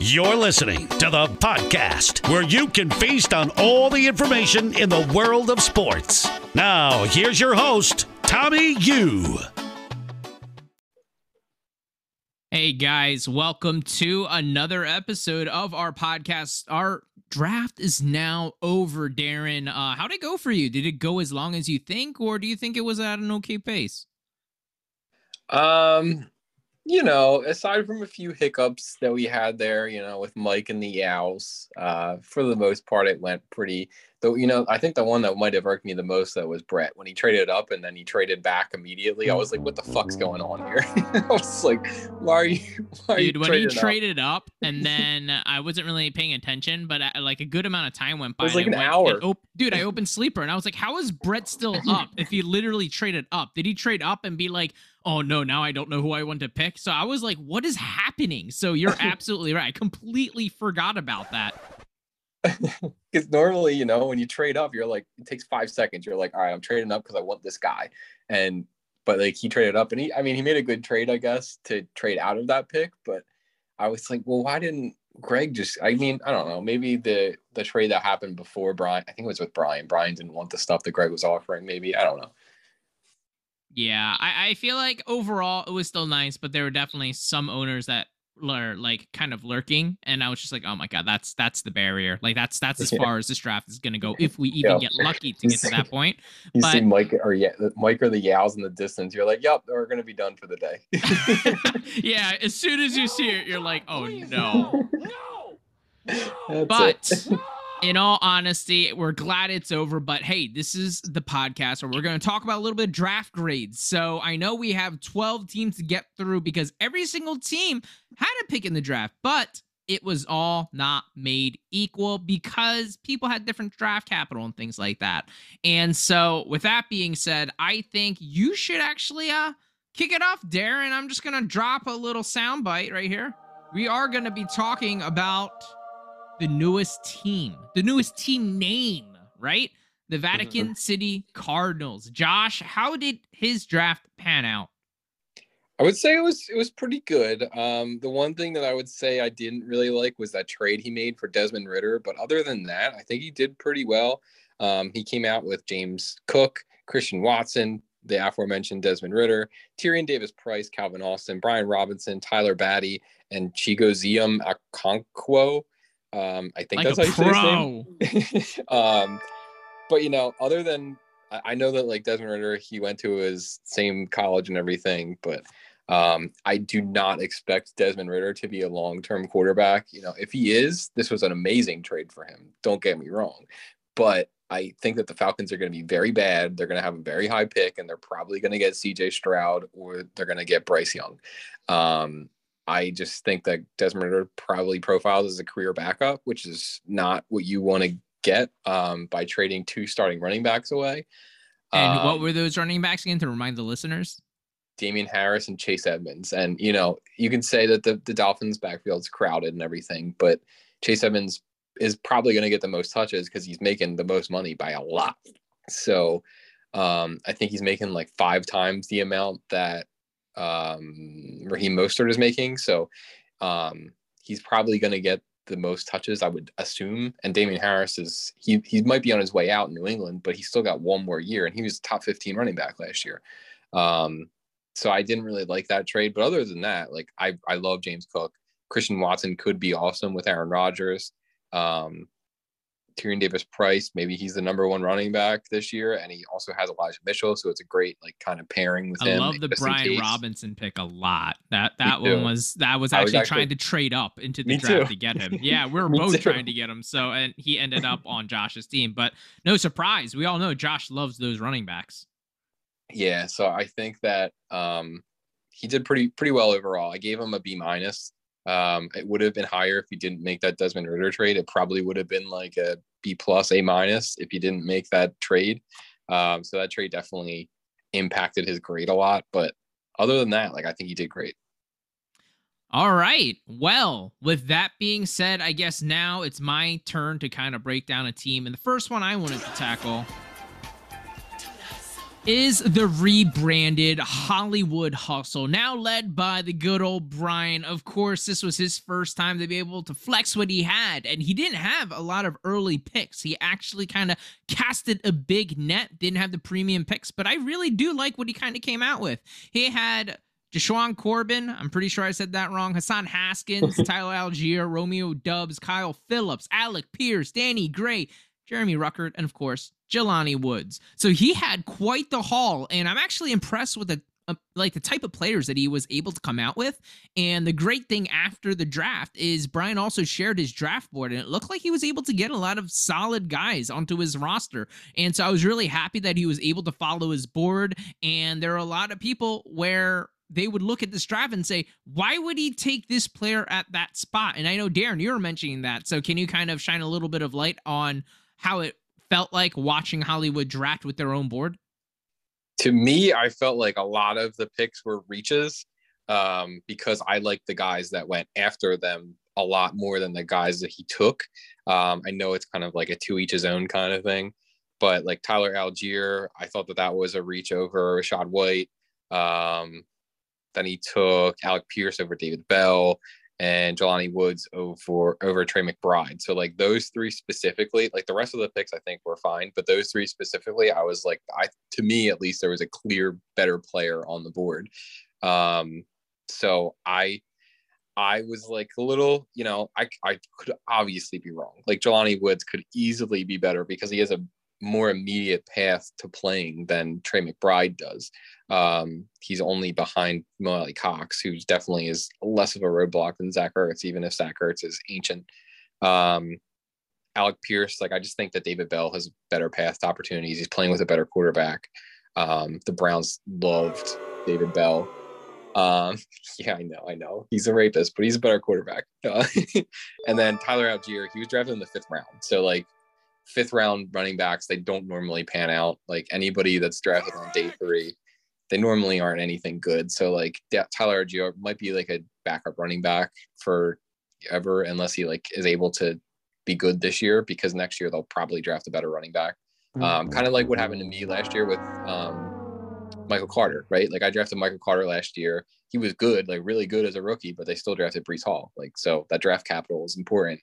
You're listening to the podcast where you can feast on all the information in the world of sports. Now, here's your host, Tommy Yu. Hey guys, welcome to another episode of our podcast. Our draft is now over, Darren. How'd it go for you? Did it go as long as you think, or do you think it was at an okay pace? You know, aside from a few hiccups that we had there, you know, with Mike and the Owls, for the most part, it went pretty, though, you know, I think the one that might have irked me the most, though, was Brett. When he traded up and then he traded back immediately, I was like, what the fuck's going on here? I was like, why are you when he traded up, and then I wasn't really paying attention, but like a good amount of time went by. It was like an hour. Dude, I opened Sleeper, and I was like, how is Brett still up if he literally traded up? Did he trade up and be like, oh no, now I don't know who I want to pick? So I was like, what is happening? So you're absolutely right. I completely forgot about that. Because normally, you know, when you trade up, you're like, it takes 5 seconds. You're like, all right, I'm trading up because I want this guy. But like he traded up and he made a good trade, I guess, to trade out of that pick. But I was like, well, why didn't Greg just, I don't know, maybe the trade that happened before Brian, I think it was with Brian. Brian didn't want the stuff that Greg was offering. Maybe, I don't know. Yeah, I feel like overall it was still nice, but there were definitely some owners that were like kind of lurking, and I was just like, oh my god, that's the barrier. Like that's as far as this draft is gonna go if we even get lucky to get to that point. You see Mike or the Yowls in the distance, you're like, yep, they're gonna be done for the day. Yeah, as soon as you see it, you're like, oh no. No. But in all honesty, we're glad it's over, but hey, this is the podcast where we're going to talk about a little bit of draft grades. So I know we have 12 teams to get through because every single team had a pick in the draft, but it was all not made equal because people had different draft capital and things like that. And so with that being said, I think you should actually kick it off, Darren. I'm just going to drop a little soundbite right here. We are going to be talking about the newest team name, right? The Vatican City Cardinals. Josh, how did his draft pan out? I would say it was pretty good. The one thing that I would say I didn't really like was that trade he made for Desmond Ridder. But other than that, I think he did pretty well. He came out with James Cook, Christian Watson, the aforementioned Desmond Ridder, Tyrion Davis-Price, Calvin Austin, Brian Robinson, Tyler Batty, and Chigozie Okonkwo. I think like that's how you say his name. But you know, other than I know that like Desmond Ridder, he went to his same college and everything, but I do not expect Desmond Ridder to be a long-term quarterback. You know, if he is, this was an amazing trade for him. Don't get me wrong, but I think that the Falcons are going to be very bad. They're going to have a very high pick, and they're probably going to get C.J. Stroud or they're going to get Bryce Young. I just think that Desmond Ridder probably profiles as a career backup, which is not what you want to get by trading two starting running backs away. And what were those running backs again, to remind the listeners? Damian Harris and Chase Edmonds. And, you know, you can say that the Dolphins backfield's crowded and everything, but Chase Edmonds is probably going to get the most touches because he's making the most money by a lot. So I think he's making like 5 times the amount that Raheem Mostert is making, so he's probably going to get the most touches, I would assume. And Damian Harris is he might be on his way out in New England, but he's still got one more year, and he was top 15 running back last year. So I didn't really like that trade, but other than that, like I love James Cook. Christian Watson could be awesome with Aaron Rodgers. Tyrion Davis-Price, maybe he's the number one running back this year, and he also has Elijah Mitchell, so it's a great like kind of pairing with him. I love the Brian Robinson pick a lot. That one was I was actually trying to trade up into the draft to get him. Yeah, we were both trying to get him, so and he ended up on Josh's team, but no surprise. We all know Josh loves those running backs. Yeah, so I think that he did pretty well overall. I gave him a B-. It would have been higher if you didn't make that Desmond Ridder trade. It probably would have been like a B+, A- if you didn't make that trade. So that trade definitely impacted his grade a lot. But other than that, like I think he did great. All right. Well, with that being said, I guess now it's my turn to kind of break down a team. And the first one I wanted to tackle is the rebranded Hollywood Hustle, now led by the good old Brian. Of course, this was his first time to be able to flex what he had, and he didn't have a lot of early picks. He actually kind of casted a big net, didn't have the premium picks, but I really do like what he kind of came out with. He had Deshaun Corbin, I'm pretty sure I said that wrong, Hassan Haskins, Tyler Allgeier, Romeo Doubs, Kyle Phillips, Alec Pierce, Danny Gray, Jeremy Ruckert, and of course, Jelani Woods. So he had quite the haul, and I'm actually impressed with the type of players that he was able to come out with. And the great thing after the draft is Brian also shared his draft board, and it looked like he was able to get a lot of solid guys onto his roster. And so I was really happy that he was able to follow his board. And there are a lot of people where they would look at this draft and say, why would he take this player at that spot? And I know, Darren, you were mentioning that. So can you kind of shine a little bit of light on how it felt like watching Hollywood draft with their own board? To me, I felt like a lot of the picks were reaches because I liked the guys that went after them a lot more than the guys that he took. I know it's kind of like a two each his own kind of thing, but like Tyler Allgeier, I thought that was a reach over Rachaad White. Then he took Alec Pierce over David Bell and Jelani Woods over Trey McBride. So like those three specifically, like the rest of the picks I think were fine, but those three specifically, I was like, to me at least, there was a clear better player on the board. So I was like a little, I could obviously be wrong. Like Jelani Woods could easily be better because he has a more immediate path to playing than Trey McBride does. He's only behind Mo'Malley Cox, who definitely is less of a roadblock than Zach Ertz, even if Zach Ertz is ancient. Alec Pierce, I just think that David Bell has better path to opportunities. He's playing with a better quarterback. The Browns loved David Bell. Yeah, I know. He's a rapist, but he's a better quarterback. And then Tyler Allgeier, he was drafted in the fifth round. So fifth round running backs, they don't normally pan out. Anybody that's drafted on day three, they normally aren't anything good. So Tyler Allgeier might be a backup running back forever unless he is able to be good this year, because next year they'll probably draft a better running back. Kind of like what happened to me last year with Michael Carter, right? I drafted Michael Carter last year. He was good, really good as a rookie, but they still drafted Breece Hall. So that draft capital is important.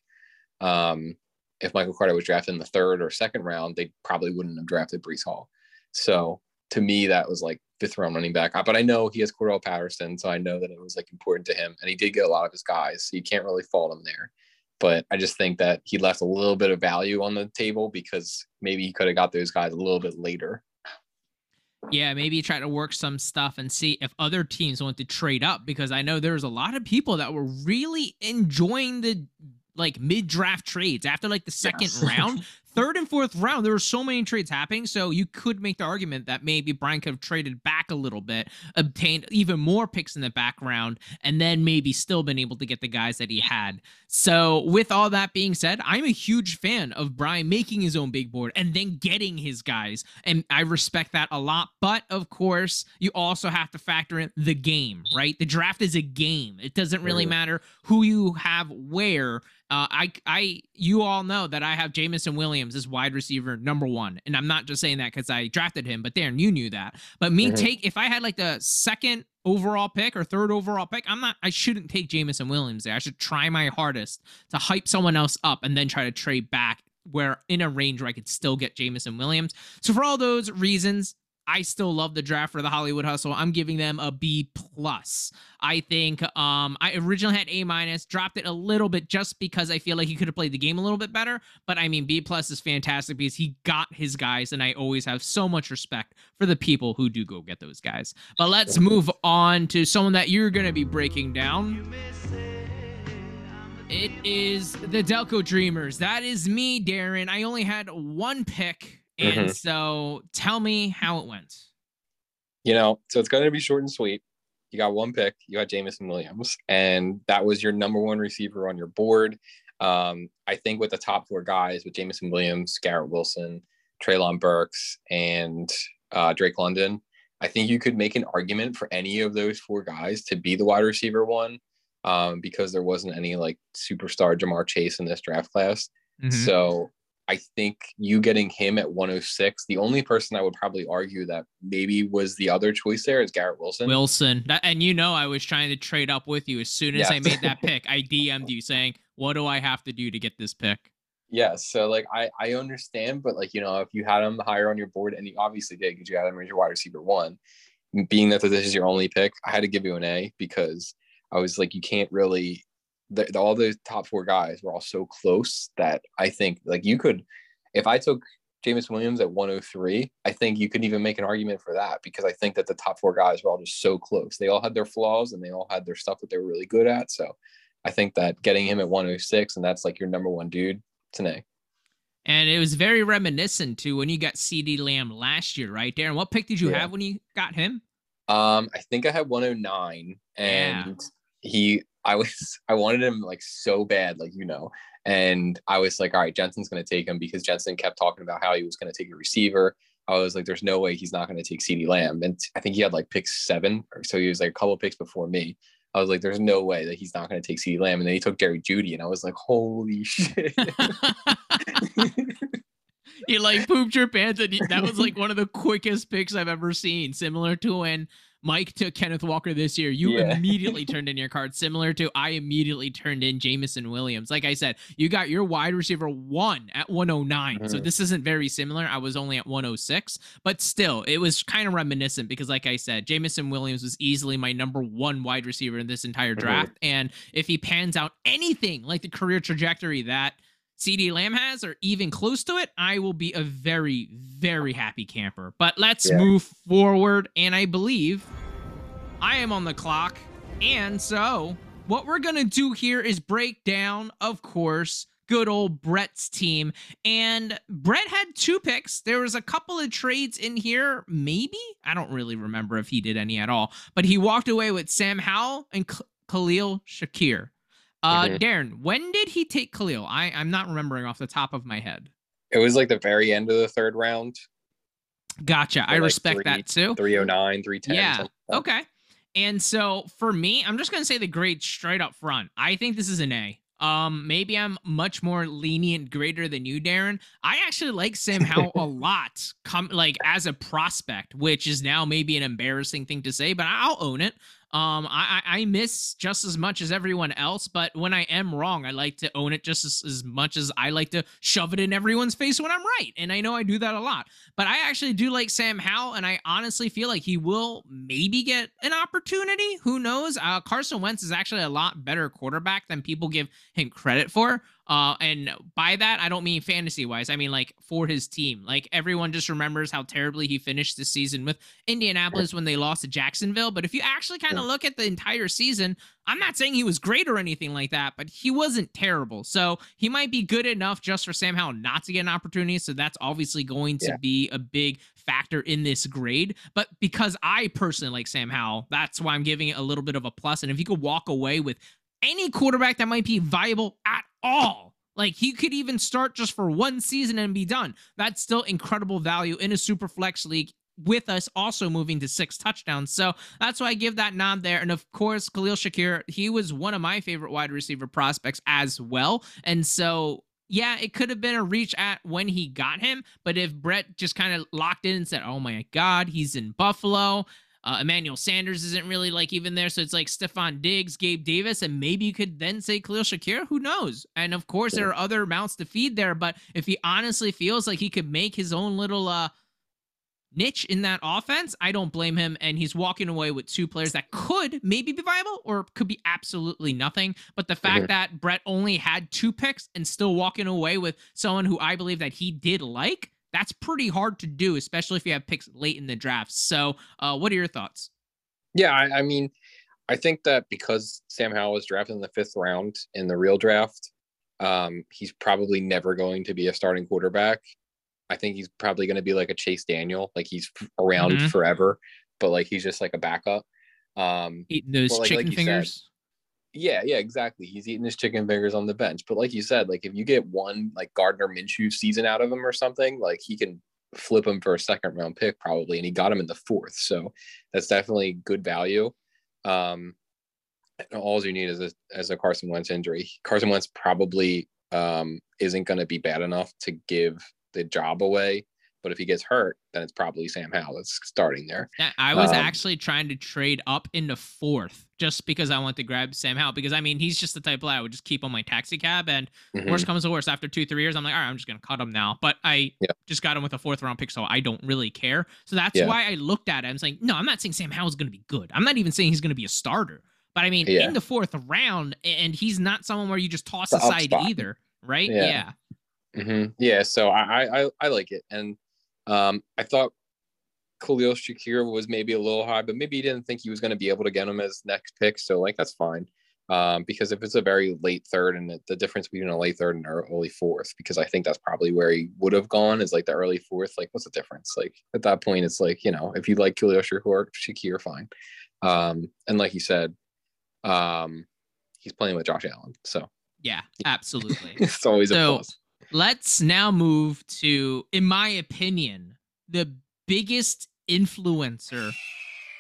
If Michael Carter was drafted in the third or second round, they probably wouldn't have drafted Breece Hall. So to me, that was fifth round running back. But I know he has Cordell Patterson, so I know that it was important to him. And he did get a lot of his guys, so you can't really fault him there. But I just think that he left a little bit of value on the table because maybe he could have got those guys a little bit later. Yeah, maybe try to work some stuff and see if other teams want to trade up, because I know there's a lot of people that were really enjoying the mid-draft trades after the second round, third and fourth round. There were so many trades happening, so you could make the argument that maybe Brian could have traded back a little bit, obtained even more picks in the background, and then maybe still been able to get the guys that he had. So with all that being said, I'm a huge fan of Brian making his own big board and then getting his guys, and I respect that a lot. But of course, you also have to factor in the game, right? The draft is a game. It doesn't really matter who you have where. You all know that I have Jameson Williams as wide receiver #1, and I'm not just saying that because I drafted him, but Darren, you knew that. But me if I had the second overall pick or third overall pick, I shouldn't take Jameson Williams there. I should try my hardest to hype someone else up and then try to trade back where in a range where I could still get Jameson Williams. So for all those reasons, I still love the draft for the Hollywood Hustle. I'm giving them a B+. I think I originally had A-, dropped it a little bit just because I feel like he could have played the game a little bit better. But I mean, B+ is fantastic because he got his guys, and I always have so much respect for the people who do go get those guys. But let's move on to someone that you're going to be breaking down. It is the Delco Dreamers. That is me, Darren. I only had one pick. And so tell me how it went. So it's going to be short and sweet. You got one pick, you got Jameson Williams, and that was your #1 receiver on your board. I think with the top four guys, with Jameson Williams, Garrett Wilson, Treylon Burks, and Drake London, I think you could make an argument for any of those four guys to be the wide receiver one, because there wasn't any superstar Ja'Marr Chase in this draft class. So I think you getting him at 106, the only person I would probably argue that maybe was the other choice there is Garrett Wilson. And you know, I was trying to trade up with you as soon as I made that pick. I DM'd you saying, what do I have to do to get this pick? Yeah, so like I understand, but like, you know, if you had him higher on your board, and you obviously did because you had him as your wide receiver one, being that this is your only pick, I had to give you an A because I was like, you can't really. All the top four guys were all so close that I think like you could, if I took Jameson Williams at 103, I think you could even make an argument for that because I think that the top four guys were all just so close. They all had their flaws and they all had their stuff that they were really good at. So I think that getting him at 106 and that's like your number one dude today. And it was very reminiscent to when you got CD Lamb last year, right, Darren? What pick did you have when you got him? I think I had 109 and I wanted him like so bad, like, you know, and I was like, all right, Jensen's going to take him because Jensen kept talking about how he was going to take a receiver. I was like, there's no way he's not going to take CeeDee Lamb. And I think he had like pick 7 or so. He was like a couple picks before me. I was like, there's no way that he's not going to take CeeDee Lamb. And then he took Jerry Jeudy and I was like, holy shit. You like pooped your pants. And that was like one of the quickest picks I've ever seen. Similar to when Mike took Kenneth Walker this year. You immediately turned in your card, similar to I immediately turned in Jameson Williams. Like I said, you got your wide receiver one at 109. So this isn't very similar. I was only at 106, but still it was kind of reminiscent because like I said, Jameson Williams was easily my number one wide receiver in this entire draft. And if he pans out anything like the career trajectory that CD Lamb has or even close to it, I will be a very, very happy camper. But let's move forward, and I believe I am on the clock. And so what we're going to do here is break down, of course, good old Brett's team. And Brett had 2 picks. There was a couple of trades in here, maybe? I don't really remember if he did any at all. But he walked away with Sam Howell and Khalil Shakir. Darren, when did he take Khalil? I'm not remembering off the top of my head. It was like the very end of the 3rd round. Gotcha. So I like respect that too. 309, 310. Yeah. Okay. And so for me, I'm just going to say the grade straight up front. I think this is an A. Maybe I'm much more lenient grader than you, Darren. I actually like Sam Howell a lot, like as a prospect, which is now maybe an embarrassing thing to say, but I'll own it. I miss just as much as everyone else, but when I am wrong, I like to own it just as much as I like to shove it in everyone's face when I'm right. And I know I do that a lot, but I actually do like Sam Howell. And I honestly feel like he will maybe get an opportunity. Who knows? Carson Wentz is actually a lot better quarterback than people give him credit for. And by that, I don't mean fantasy wise. I mean, like for his team, like everyone just remembers how terribly he finished the season with Indianapolis when they lost to Jacksonville. But if you actually kind of look at the entire season, I'm not saying he was great or anything like that, but he wasn't terrible. So he might be good enough just for Sam Howell not to get an opportunity. So that's obviously going to be a big factor in this grade. But because I personally like Sam Howell, that's why I'm giving it a little bit of a plus. And if you could walk away with any quarterback that might be viable at all, like he could even start just for 1 season and be done, that's still incredible value in a super flex league with us also moving to 6 touchdowns. So that's why I give that nod there. And of course, Khalil Shakir, he was one of my favorite wide receiver prospects as well. And so, yeah, it could have been a reach at when he got him. But if Brett just kind of locked in and said, oh my God, he's in Buffalo. Emmanuel Sanders isn't really like even there. So it's like Stephon Diggs, Gabe Davis, and maybe you could then say Khalil Shakir, who knows? And of course there are other mouths to feed there, but if he honestly feels like he could make his own little, niche in that offense, I don't blame him. And he's walking away with 2 players that could maybe be viable or could be absolutely nothing. But the fact that Brett only had 2 picks and still walking away with someone who I believe that he did like, that's pretty hard to do, especially if you have picks late in the draft. So what are your thoughts? Yeah, I mean, I think that because Sam Howell was drafted in the 5th round in the real draft, he's probably never going to be a starting quarterback. I think he's probably going to be like a Chase Daniel. Like he's around forever, but like, he's just like a backup. Eating those chicken fingers. Yeah, exactly. He's eating his chicken fingers on the bench. But like you said, like if you get 1 like Gardner Minshew season out of him or something, like he can flip him for a 2nd round pick probably. And he got him in the 4th. So that's definitely good value. And all you need is a Carson Wentz injury. Carson Wentz probably isn't going to be bad enough to give the job away. But if he gets hurt, then it's probably Sam Howell that's starting there. I was actually trying to trade up into fourth just because I want to grab Sam Howell, because I mean, he's just the type of guy I would just keep on my taxi cab, and worst comes to worst, after 2-3 years, I'm like, all right, I'm just going to cut him now. But I just got him with a 4th round pick, so I don't really care. So that's why I looked at it. I'm saying, no, I'm not saying Sam Howell's going to be good. I'm not even saying he's going to be a starter, but I mean, in the 4th round, and he's not someone where you just toss aside either. Right. Yeah. So I like it. And, I thought Khalil Shakir was maybe a little high, but maybe he didn't think he was going to be able to get him as next pick. So like, that's fine. Because if it's a very late third, and the difference between a late third and an early fourth, because I think that's probably where he would have gone, is like the early fourth. Like, what's the difference? Like at that point, it's like, you know, if you like Khalil Shakir, fine. And like you said, he's playing with Josh Allen. So yeah, absolutely. It's always a plus. Let's now move to, in my opinion, the biggest influencer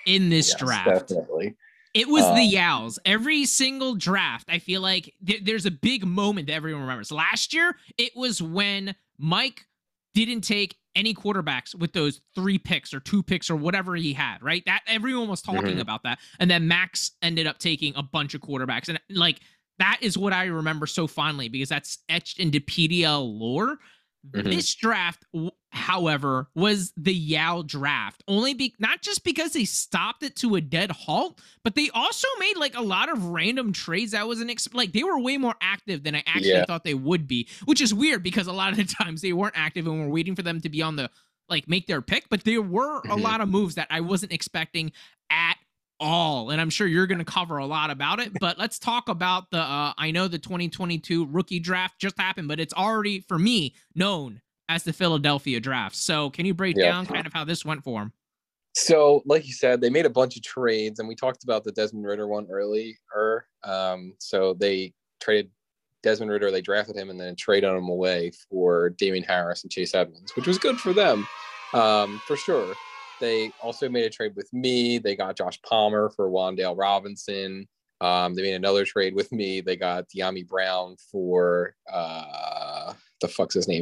in this draft. Definitely. It was the Yowls. Every single draft, I feel like there's a big moment that everyone remembers. Last year, it was when Mike didn't take any quarterbacks with those 3 picks or 2 picks or whatever he had, right? That everyone was talking about that. And then Max ended up taking a bunch of quarterbacks. And like, that is what I remember so fondly, because that's etched into PDL lore. This draft, however, was the Yao draft, not just because they stopped it to a dead halt, but they also made like a lot of random trades. That wasn't like, they were way more active than I actually thought they would be, which is weird because a lot of the times they weren't active and we're waiting for them to be on the, like, make their pick. But there were a lot of moves that I wasn't expecting at all, and I'm sure you're going to cover a lot about it, but let's talk about the I know the 2022 rookie draft just happened, but it's already for me known as the Philadelphia draft. So can you break down kind of how this went for him? So like you said, they made a bunch of trades, and we talked about the Desmond Ridder one earlier. So they traded Desmond Ridder, they drafted him, and then traded him away for Damian Harris and Chase Edmonds, which was good for them, for sure. They also made a trade with me. They got Josh Palmer for Wan'Dale Robinson. They made another trade with me. They got Dyami Brown for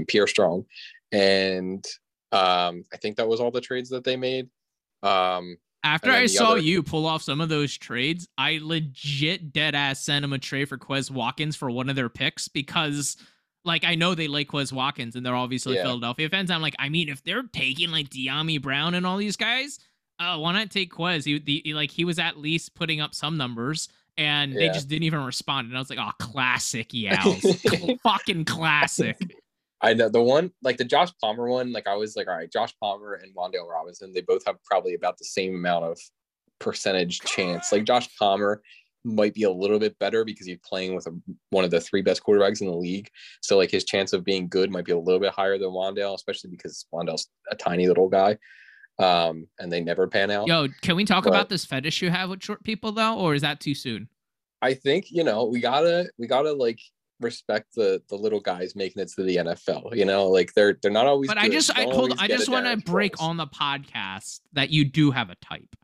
Pierre Strong. And I think that was all the trades that they made. After I saw you pull off some of those trades, I legit dead ass sent him a trade for Quez Watkins for one of their picks, because like, I know they like Quez Watkins, and they're obviously Philadelphia fans. I'm like, I mean, if they're taking like Dyami Brown and all these guys, why not take Quez? He was at least putting up some numbers, and they just didn't even respond. And I was like, oh, classic Yowls. Fucking classic. I know the one, like the Josh Palmer one, like I was like, all right, Josh Palmer and Wan'Dale Robinson, they both have probably about the same amount of percentage chance. Like Josh Palmer might be a little bit better because he's playing with one of the 3 best quarterbacks in the league. So like his chance of being good might be a little bit higher than Wan'Dale, especially because Wan'Dale's a tiny little guy. And they never pan out. Yo, can we talk about this fetish you have with short people though? Or is that too soon? I think, you know, we gotta like respect the little guys making it to the NFL, you know, like they're not always, but good. I just want to break on the podcast that you do have a type.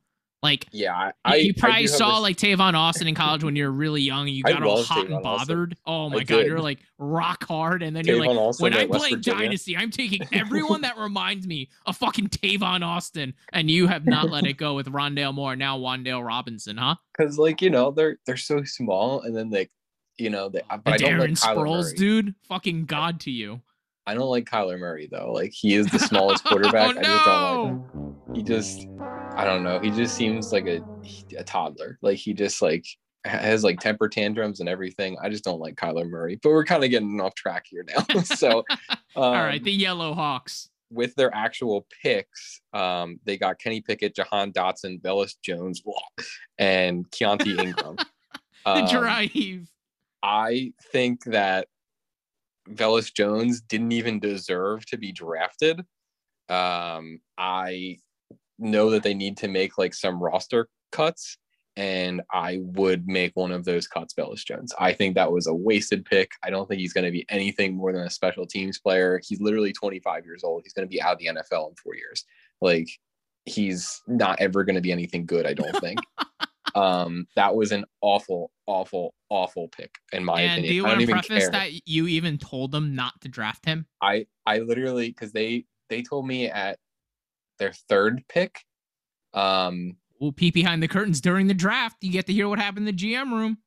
Like, yeah, you probably saw like Tavon Austin in college when you're really young, and you got all hot and bothered. Oh my God, you're like rock hard. And then you're like, when I play Dynasty, I'm taking everyone that reminds me of fucking Tavon Austin. And you have not let it go with Rondale Moore, now Wan'Dale Robinson, huh? Because like, you know, they're so small, and then like, you know, but I don't like Darren Sproles, dude. Fucking God to you. I don't like Kyler Murray though. Like he is the smallest quarterback. Oh, no. I just don't like him. I don't know. He just seems like a toddler. Like he just like has like temper tantrums and everything. I just don't like Kyler Murray. But we're kind of getting off track here now. So, all right, the Yellow Hawks with their actual picks, they got Kenny Pickett, Jahan Dotson, Velus Jones, and Keaontay Ingram. The drive. I think that Velus Jones didn't even deserve to be drafted. I know that they need to make like some roster cuts, and I would make one of those cuts Velus Jones. I think that was a wasted pick. I don't think he's going to be anything more than a special teams player. He's literally 25 years old. He's going to be out of the NFL in 4 years. Like he's not ever going to be anything good, I don't think. That was an awful, awful, awful pick in my opinion. Do you want to preface that you even told them not to draft him? I literally, because they told me at their third pick. We'll peek behind the curtains during the draft. You get to hear what happened in the GM room.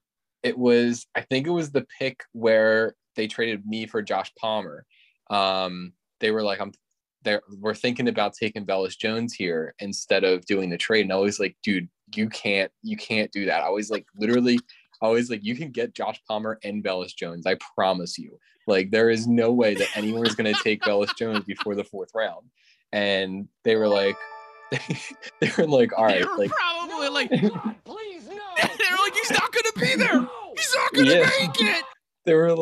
It was, I think it was the pick where they traded me for Josh Palmer. They were like, we're thinking about taking Velus Jones here instead of doing the trade. And I was like, dude, you can't do that. I was like, you can get Josh Palmer and Velus Jones. I promise you. Like, there is no way that anyone is going to take Velus Jones before the fourth round. And they were like, all right. They were like, probably like, God, please, no. They're like, he's not going to be there. No. He's not going to make it. They were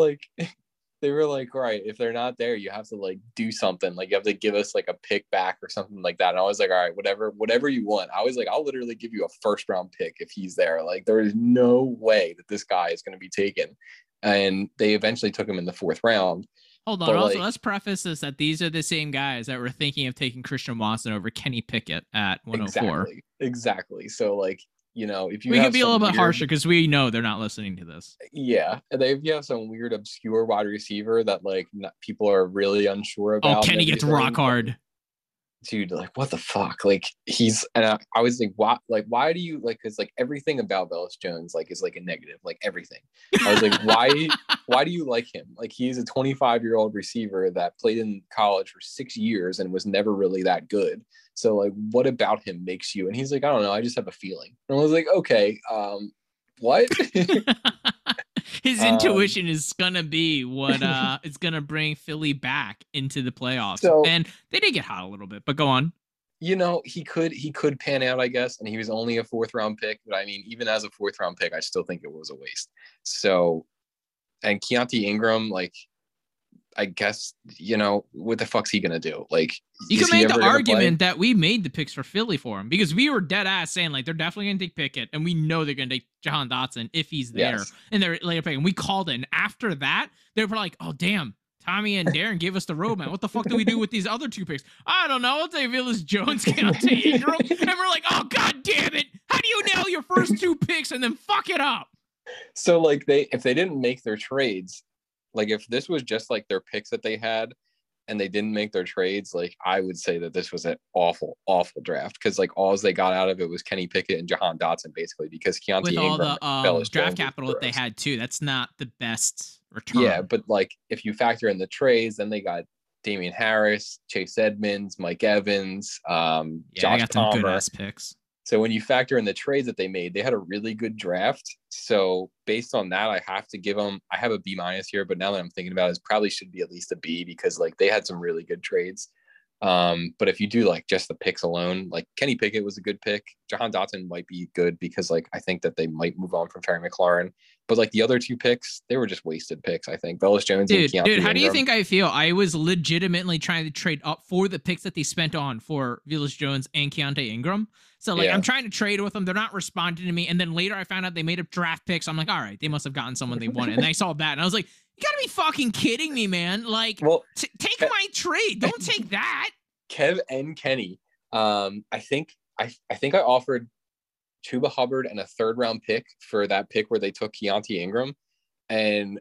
like, all right, if they're not there, you have to like do something. Like, you have to give us like a pick back or something like that. And I was like, all right, whatever you want. I was like, I'll literally give you a first round pick if he's there. Like, there is no way that this guy is going to be taken. And they eventually took him in the fourth round. Hold on. But also, like, let's preface this that these are the same guys that were thinking of taking Christian Watson over Kenny Pickett at 104. Exactly. So, like, you know, if you we can be a little bit harsher because we know they're not listening to this. Yeah, if you have some weird obscure wide receiver that like people are really unsure about. Oh, Kenny gets rock hard, dude. Like, what the fuck? Like, he's and I was like, what? Like, why do you like? Because like everything about Velus Jones like is like a negative. Like everything. I was like, why do you like him? Like, he's a 25-year-old receiver that played in college for 6 years and was never really that good. So like, what about him makes you? And he's like, I don't know. I just have a feeling. And I was like, okay, what? His intuition is gonna be what it's gonna bring Philly back into the playoffs. So, and they did get hot a little bit, but go on. You know, he could pan out, I guess. And he was only a fourth round pick, but I mean, even as a fourth round pick, I still think it was a waste. So, and Keaontay Ingram, like, I guess, you know, what the fuck's he gonna do? Like, you can make the argument that we made the picks for Philly for him because we were dead ass saying like they're definitely gonna take Pickett and we know they're gonna take Jahan Dotson if he's there. Yes. And they're later picking. We called it. And after that, they were like, oh damn, Tommy and Darren gave us the roadmap. What the fuck do we do with these other two picks? I don't know. I'll take Velus Jones, Keaontay Ingram, and we're like, oh god damn it! How do you nail your first two picks and then fuck it up? So like if they didn't make their trades. Like, if this was just like their picks that they had and they didn't make their trades, like, I would say that this was an awful, awful draft because, like, all they got out of it was Kenny Pickett and Jahan Dotson, basically, because Keaontay Ingram. With all the draft capital that they had, too. That's not the best return. Yeah, but, like, if you factor in the trades, then they got Damian Harris, Chase Edmonds, Mike Evans, Josh Palmer. Some good-ass picks. So when you factor in the trades that they made, they had a really good draft. So based on that, I have to give them, I have a B- here, but now that I'm thinking about it, it probably should be at least a B because like they had some really good trades. But if you do like just the picks alone, like Kenny Pickett was a good pick. Jahan Dotson might be good because like, I think that they might move on from Terry McLaurin, but like the other two picks, they were just wasted picks. I think Velus Jones. Dude, how do you think I feel? I was legitimately trying to trade up for the picks that they spent on for Velus Jones and Keaontay Ingram. So like, yeah. I'm trying to trade with them. They're not responding to me. And then later I found out they made up draft picks. I'm like, all right, they must've gotten someone they wanted. And I saw that and I was like, you gotta be fucking kidding me, man. Like, well, take my trade. Don't take that. Kev and Kenny. I think I offered Chuba Hubbard and a third round pick for that pick where they took Keaontay Ingram. And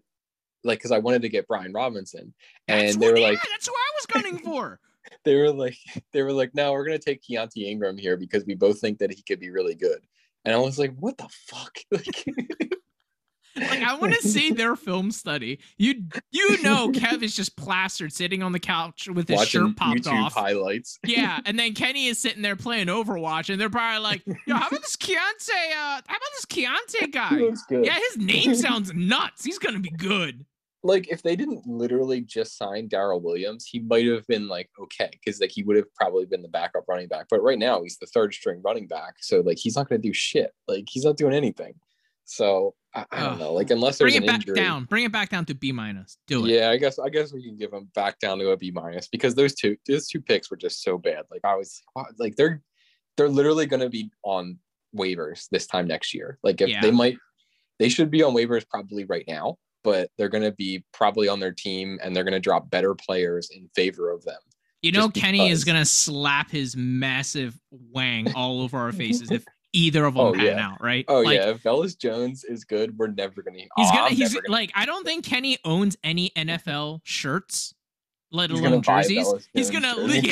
like, cause I wanted to get Brian Robinson and that's who I was gunning for. They were like, no, we're going to take Keaontay Ingram here because we both think that he could be really good. And I was like, what the fuck? Like I want to see their film study. You know, Kev is just plastered sitting on the couch with his shirt popped YouTube off. Highlights. Yeah. And then Kenny is sitting there playing Overwatch and they're probably like, yo, how about this Keaontay guy? He looks good. Yeah. His name sounds nuts. He's going to be good. Like, if they didn't literally just sign Darrell Williams, he might have been, like, okay, because, like, he would have probably been the backup running back. But right now, he's the third-string running back, so, like, he's not going to do shit. Like, he's not doing anything. So, I don't know. Like, unless there's an injury. Bring it back down to B-. Do it. Yeah, I guess we can give him back down to a B- because those two picks were just so bad. Like, I was like, they're literally going to be on waivers this time next year. Like, if they should be on waivers probably right now. But they're going to be probably on their team and they're going to drop better players in favor of them. You know, Kenny is going to slap his massive wang all over our faces if either of them pan out, right? Oh, like, yeah. If Velus Jones is good, we're never going to... He's like, I don't think Kenny owns any NFL shirts, let alone jerseys. He's literally going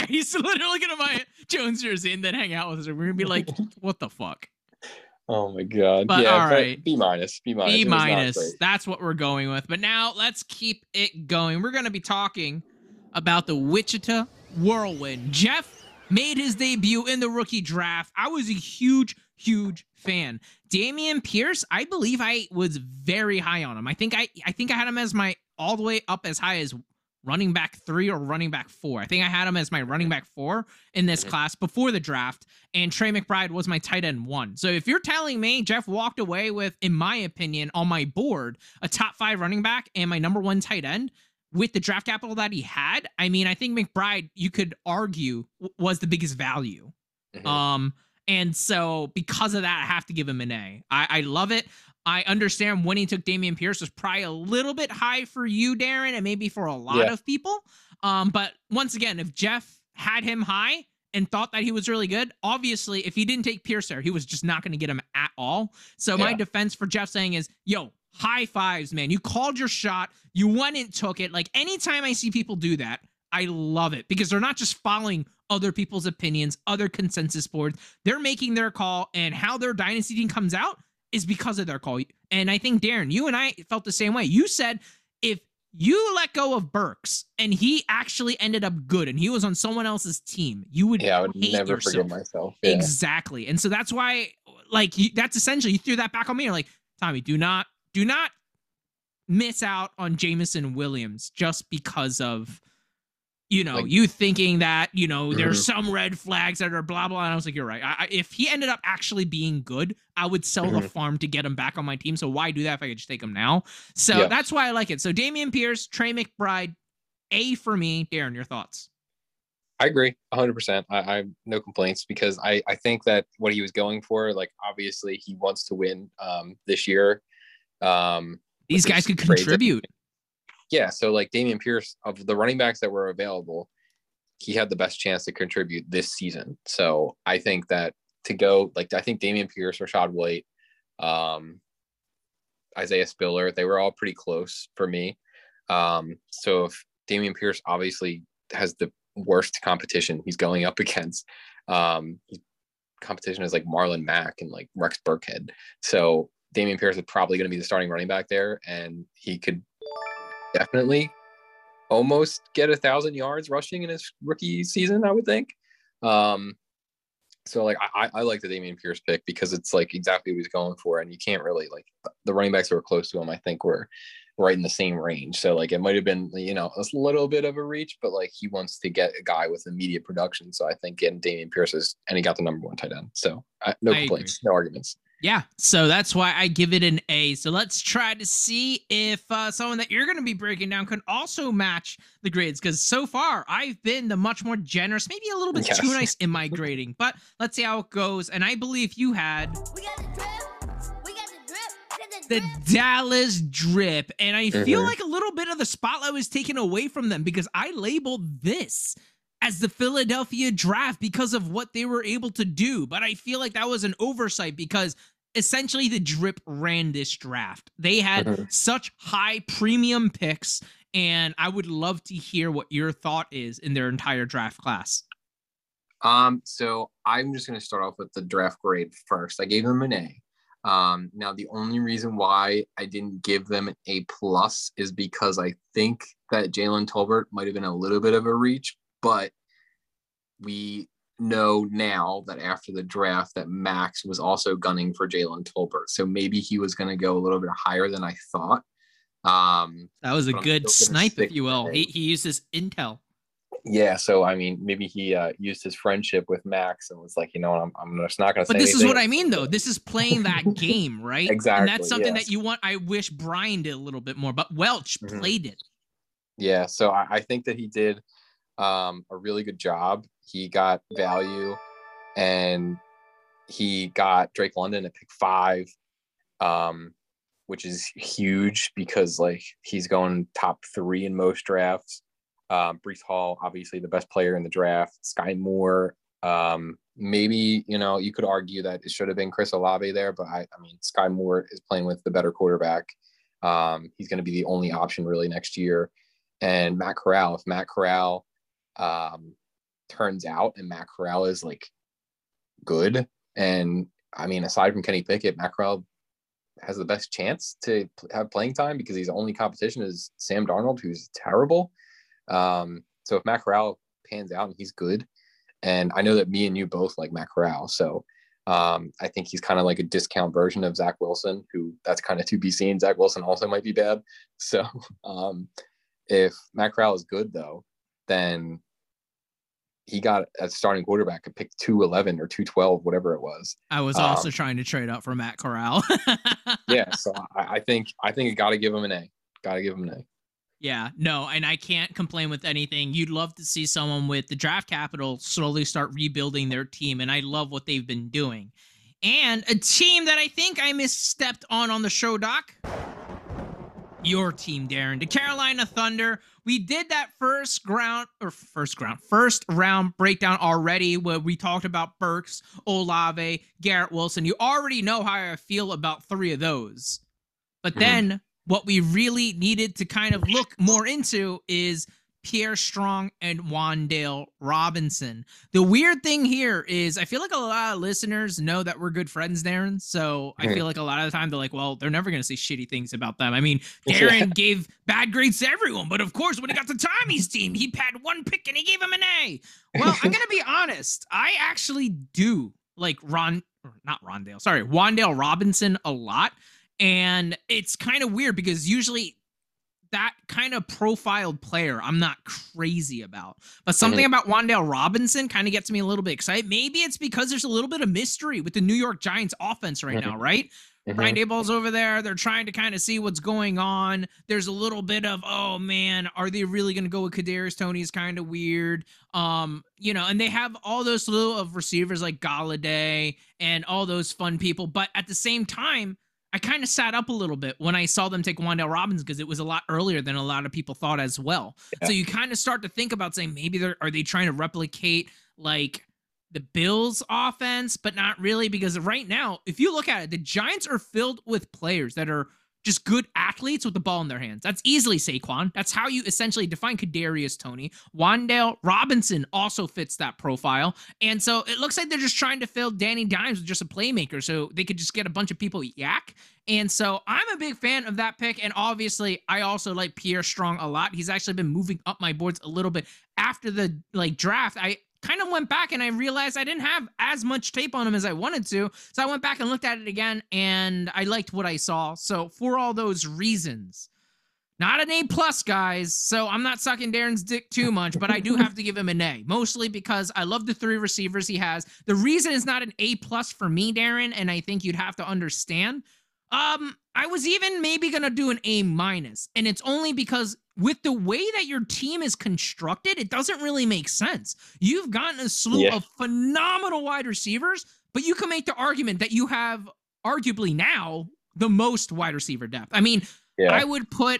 to buy a Jones jersey and then hang out with us. We're going to be like, what the fuck? Oh my God. But, yeah, all right. B-. That's what we're going with. But now let's keep it going. We're going to be talking about the Wichita Whirlwind. Jeff made his debut in the rookie draft. I was a huge fan. Damian Pierce, I believe I was very high on him. I think I had him as my all the way up as high as running back 3 or running back 4. I think I had him as my running back 4 in this class before the draft, and Trey McBride was my tight end 1. So if you're telling me Jeff walked away with, in my opinion, on my board, a top 5 running back and my number 1 tight end with the draft capital that he had, I mean, I think McBride, you could argue, was the biggest value. And so because of that, I have to give him an A. I love it. I understand when he took Damian Pierce was probably a little bit high for you, Darren, and maybe for a lot of people. But once again, if Jeff had him high and thought that he was really good, obviously, if he didn't take Pierce there, he was just not going to get him at all. So my defense for Jeff saying is, yo, high fives, man. You called your shot. You went and took it. Like, anytime I see people do that, I love it, because they're not just following other people's opinions, other consensus boards. They're making their call, and how their dynasty team comes out is because of their call. And I think, Darren, you and I felt the same way. You said if you let go of Burks and he actually ended up good and he was on someone else's team, you would I would never forgive myself. Yeah. Exactly. And so that's why, like, that's essentially, you threw that back on me. You're like, Tommy, do not miss out on Jameson Williams just because of, you know, like, you thinking that, you know, there's some red flags that are blah, blah. And I was like, you're right. If he ended up actually being good, I would sell the farm to get him back on my team. So why do that if I could just take him now? So that's why I like it. So Damian Pierce, Trey McBride, A for me. Darren, your thoughts? I agree 100%. I have no complaints, because I think that what he was going for, like, obviously he wants to win this year. These guys could contribute. Yeah, so like Damian Pierce, of the running backs that were available, he had the best chance to contribute this season. So I think that to go, like, I think Damian Pierce, Rachaad White, Isaiah Spiller, they were all pretty close for me. So if Damian Pierce obviously has the worst competition he's going up against, competition is like Marlon Mack and like Rex Burkhead. So Damian Pierce is probably going to be the starting running back there, and he could definitely almost get 1,000 yards rushing in his rookie season, I would think. So like I like the Damian Pierce pick, because it's like exactly what he's going for, and you can't really, like, the running backs that were close to him, I think, were right in the same range. So like it might have been, you know, a little bit of a reach, but like he wants to get a guy with immediate production. So I think getting Damian Pierce and he got the number 1 tight end. So no complaints, no arguments. Yeah, so that's why I give it an A. So let's try to see if someone that you're going to be breaking down can also match the grades, because so far I've been the much more generous, maybe a little bit too nice in my grading, but let's see how it goes. And I believe you had... The Dallas Drip, and I feel like a little bit of the spotlight was taken away from them, because I labeled this as the Philadelphia Draft because of what they were able to do. But I feel like that was an oversight, because essentially the Drip ran this draft. They had such high premium picks, and I would love to hear what your thought is in their entire draft class. So I'm just going to start off with the draft grade first. I gave them an A. Now, the only reason why I didn't give them an A+ is because I think that Jalen Tolbert might have been a little bit of a reach, but we know now that after the draft that Max was also gunning for Jalen Tolbert. So maybe he was going to go a little bit higher than I thought. That was a good snipe, if you will. He used his intel. Yeah, so I mean, maybe he used his friendship with Max and was like, you know, I'm just not going to say anything. But this is what I mean, though. This is playing that game, right? Exactly. And that's something that you want. I wish Brian did a little bit more, but Welch played it. Yeah, so I think that he did a really good job. He got value, and he got Drake London at pick 5, which is huge, because like he's going top 3 in most drafts. Breece Hall, obviously the best player in the draft. Sky Moore, Maybe, you know, you could argue that it should have been Chris Olave there, but I mean, Sky Moore is playing with the better quarterback. He's going to be the only option really next year. And Matt Corral, if Matt Corral turns out and Matt Corral is like good, and I mean, aside from Kenny Pickett, Matt Corral has the best chance to have playing time because his only competition is Sam Darnold, who's terrible. So if Matt Corral pans out and he's good, and I know that me and you both like Matt Corral, so I think he's kind of like a discount version of Zach Wilson, who that's kind of to be seen. Zach Wilson also might be bad. So if Matt Corral is good, though, then he got a starting quarterback and picked 211 or 212, whatever it was. I was also trying to trade up for Matt Corral. Yeah. So I think you got to give him an A. Got to give him an A. Yeah, no, and I can't complain with anything. You'd love to see someone with the draft capital slowly start rebuilding their team, and I love what they've been doing. And a team that I think I misstepped on the show, Doc. Your team, Darren, the Carolina Thunder. We did that first round breakdown already, where we talked about Burks, Olave, Garrett Wilson. You already know how I feel about three of those. But then what we really needed to kind of look more into is Pierre Strong and Wan'Dale Robinson. The weird thing here is I feel like a lot of listeners know that we're good friends, Darren. So I feel like a lot of the time they're like, well, they're never going to say shitty things about them. I mean, Darren gave bad grades to everyone, but of course, when it got to Tommy's team, he had one pick and he gave him an A. Well, I'm going to be honest. I actually do like Wan'Dale Robinson a lot. And it's kind of weird because usually that kind of profiled player I'm not crazy about. But something about Wan'Dale Robinson kind of gets me a little bit excited. Maybe it's because there's a little bit of mystery with the New York Giants offense right now, right? Brian Daboll's over there. They're trying to kind of see what's going on. There's a little bit of, oh, man, are they really going to go with Kadarius Toney? Is kind of weird. You know, and they have all those slew of receivers like Galladay and all those fun people. But at the same time, I kind of sat up a little bit when I saw them take Wan'Dale Robinson because it was a lot earlier than a lot of people thought as well. Yeah. So you kind of start to think about saying, maybe are they trying to replicate like the Bills offense, but not really, because right now, if you look at it, the Giants are filled with players that are just good athletes with the ball in their hands. That's easily Saquon. That's how you essentially define Kadarius Toney. Wan'Dale Robinson also fits that profile. And so it looks like they're just trying to fill Danny Dimes with just a playmaker so they could just get a bunch of people yak. And so I'm a big fan of that pick. And obviously, I also like Pierre Strong a lot. He's actually been moving up my boards a little bit after the draft. I kind of went back and I realized I didn't have as much tape on him as I wanted to. So I went back and looked at it again and I liked what I saw. So for all those reasons, not an A+, guys. So I'm not sucking Darren's dick too much, but I do have to give him an A, mostly because I love the three receivers he has. The reason it's not an A+ for me, Darren, and I think you'd have to understand, I was even maybe going to do an A-, and it's only because with the way that your team is constructed, it doesn't really make sense. You've gotten a slew of phenomenal wide receivers, but you can make the argument that you have arguably now the most wide receiver depth. I mean, I would put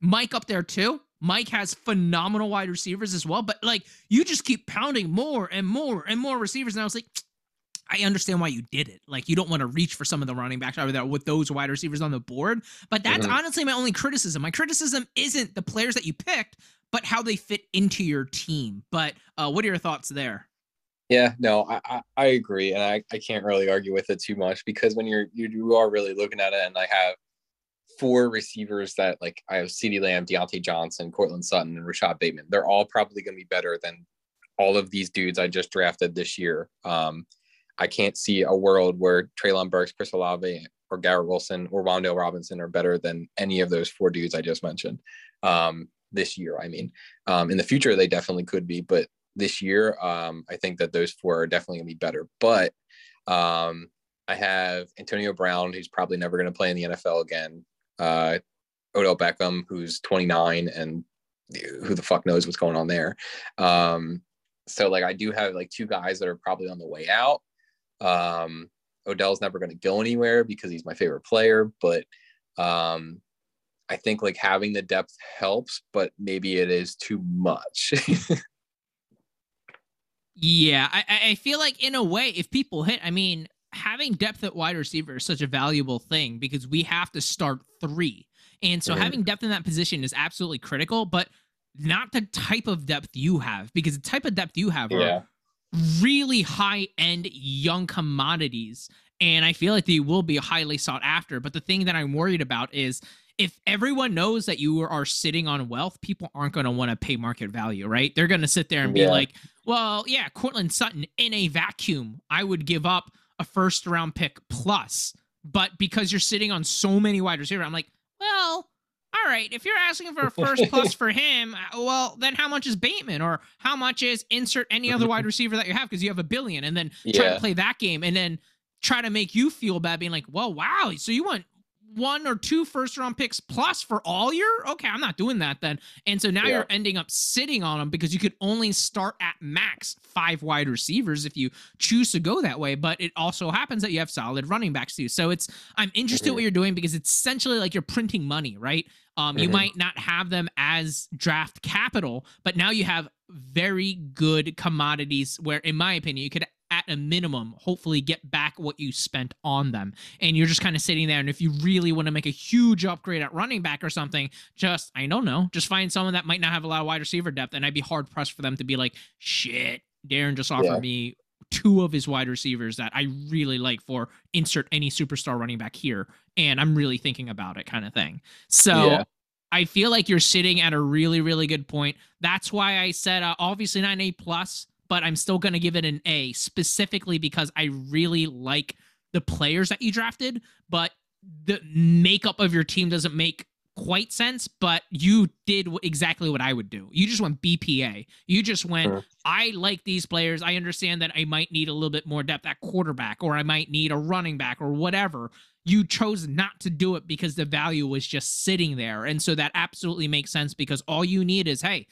Mike up there too. Mike has phenomenal wide receivers as well, but like you just keep pounding more and more and more receivers. And I was like, I understand why you did it. Like, you don't want to reach for some of the running backs over there with those wide receivers on the board. But that's honestly my only criticism. My criticism isn't the players that you picked, but how they fit into your team. But what are your thoughts there? Yeah, no, I agree. And I can't really argue with it too much because when you are really looking at it, and I have four receivers that, like, I have CD Lamb, Deontay Johnson, Cortland Sutton, and Rashad Bateman. They're all probably going to be better than all of these dudes I just drafted this year. I can't see a world where Treylon Burks, Chris Olave, or Garrett Wilson, or Wan'Dale Robinson are better than any of those four dudes I just mentioned this year. I mean, in the future, they definitely could be, but this year, I think that those four are definitely gonna be better. But I have Antonio Brown, who's probably never gonna play in the NFL again. Odell Beckham, who's 29 and who the fuck knows what's going on there. So like, I do have like two guys that are probably on the way out. Odell's never going to go anywhere because he's my favorite player, but I think like having the depth helps, but maybe it is too much. Yeah, I feel like in a way, if people hit, I mean, having depth at wide receiver is such a valuable thing because we have to start three. And so having depth in that position is absolutely critical, but not the type of depth you have, because the type of depth you have are really high-end young commodities. And I feel like they will be highly sought after. But the thing that I'm worried about is if everyone knows that you are sitting on wealth, people aren't going to want to pay market value, right? They're going to sit there and be like, well, yeah, Courtland Sutton in a vacuum, I would give up a first round pick plus, but because you're sitting on so many wide receivers, I'm like, well, all right, if you're asking for a first plus for him, well, then how much is Bateman or how much is insert any other wide receiver that you have? Cause you have $1 billion and then try to play that game and then try to make you feel bad being like, well, wow. So you want 1 or 2 first round picks plus for all year? Okay. I'm not doing that then. And so now you're ending up sitting on them because you could only start at max 5 wide receivers if you choose to go that way. But it also happens that you have solid running backs too. So it's, I'm interested what you're doing because it's essentially like you're printing money, right? You might not have them as draft capital, but now you have very good commodities where, in my opinion, you could at a minimum, hopefully get back what you spent on them. And you're just kind of sitting there. And if you really want to make a huge upgrade at running back or something, just, I don't know, just find someone that might not have a lot of wide receiver depth. And I'd be hard pressed for them to be like, shit, Darren just offered me 2 of his wide receivers that I really like for insert any superstar running back here. And I'm really thinking about it kind of thing. So I feel like you're sitting at a really, really good point. That's why I said, obviously not an A plus, but I'm still going to give it an A specifically because I really like the players that you drafted, but the makeup of your team doesn't make quite sense, but you did exactly what I would do. You just went BPA. You just went, I like these players. I understand that I might need a little bit more depth at quarterback, or I might need a running back or whatever. You chose not to do it because the value was just sitting there. And so that absolutely makes sense because all you need is, hey,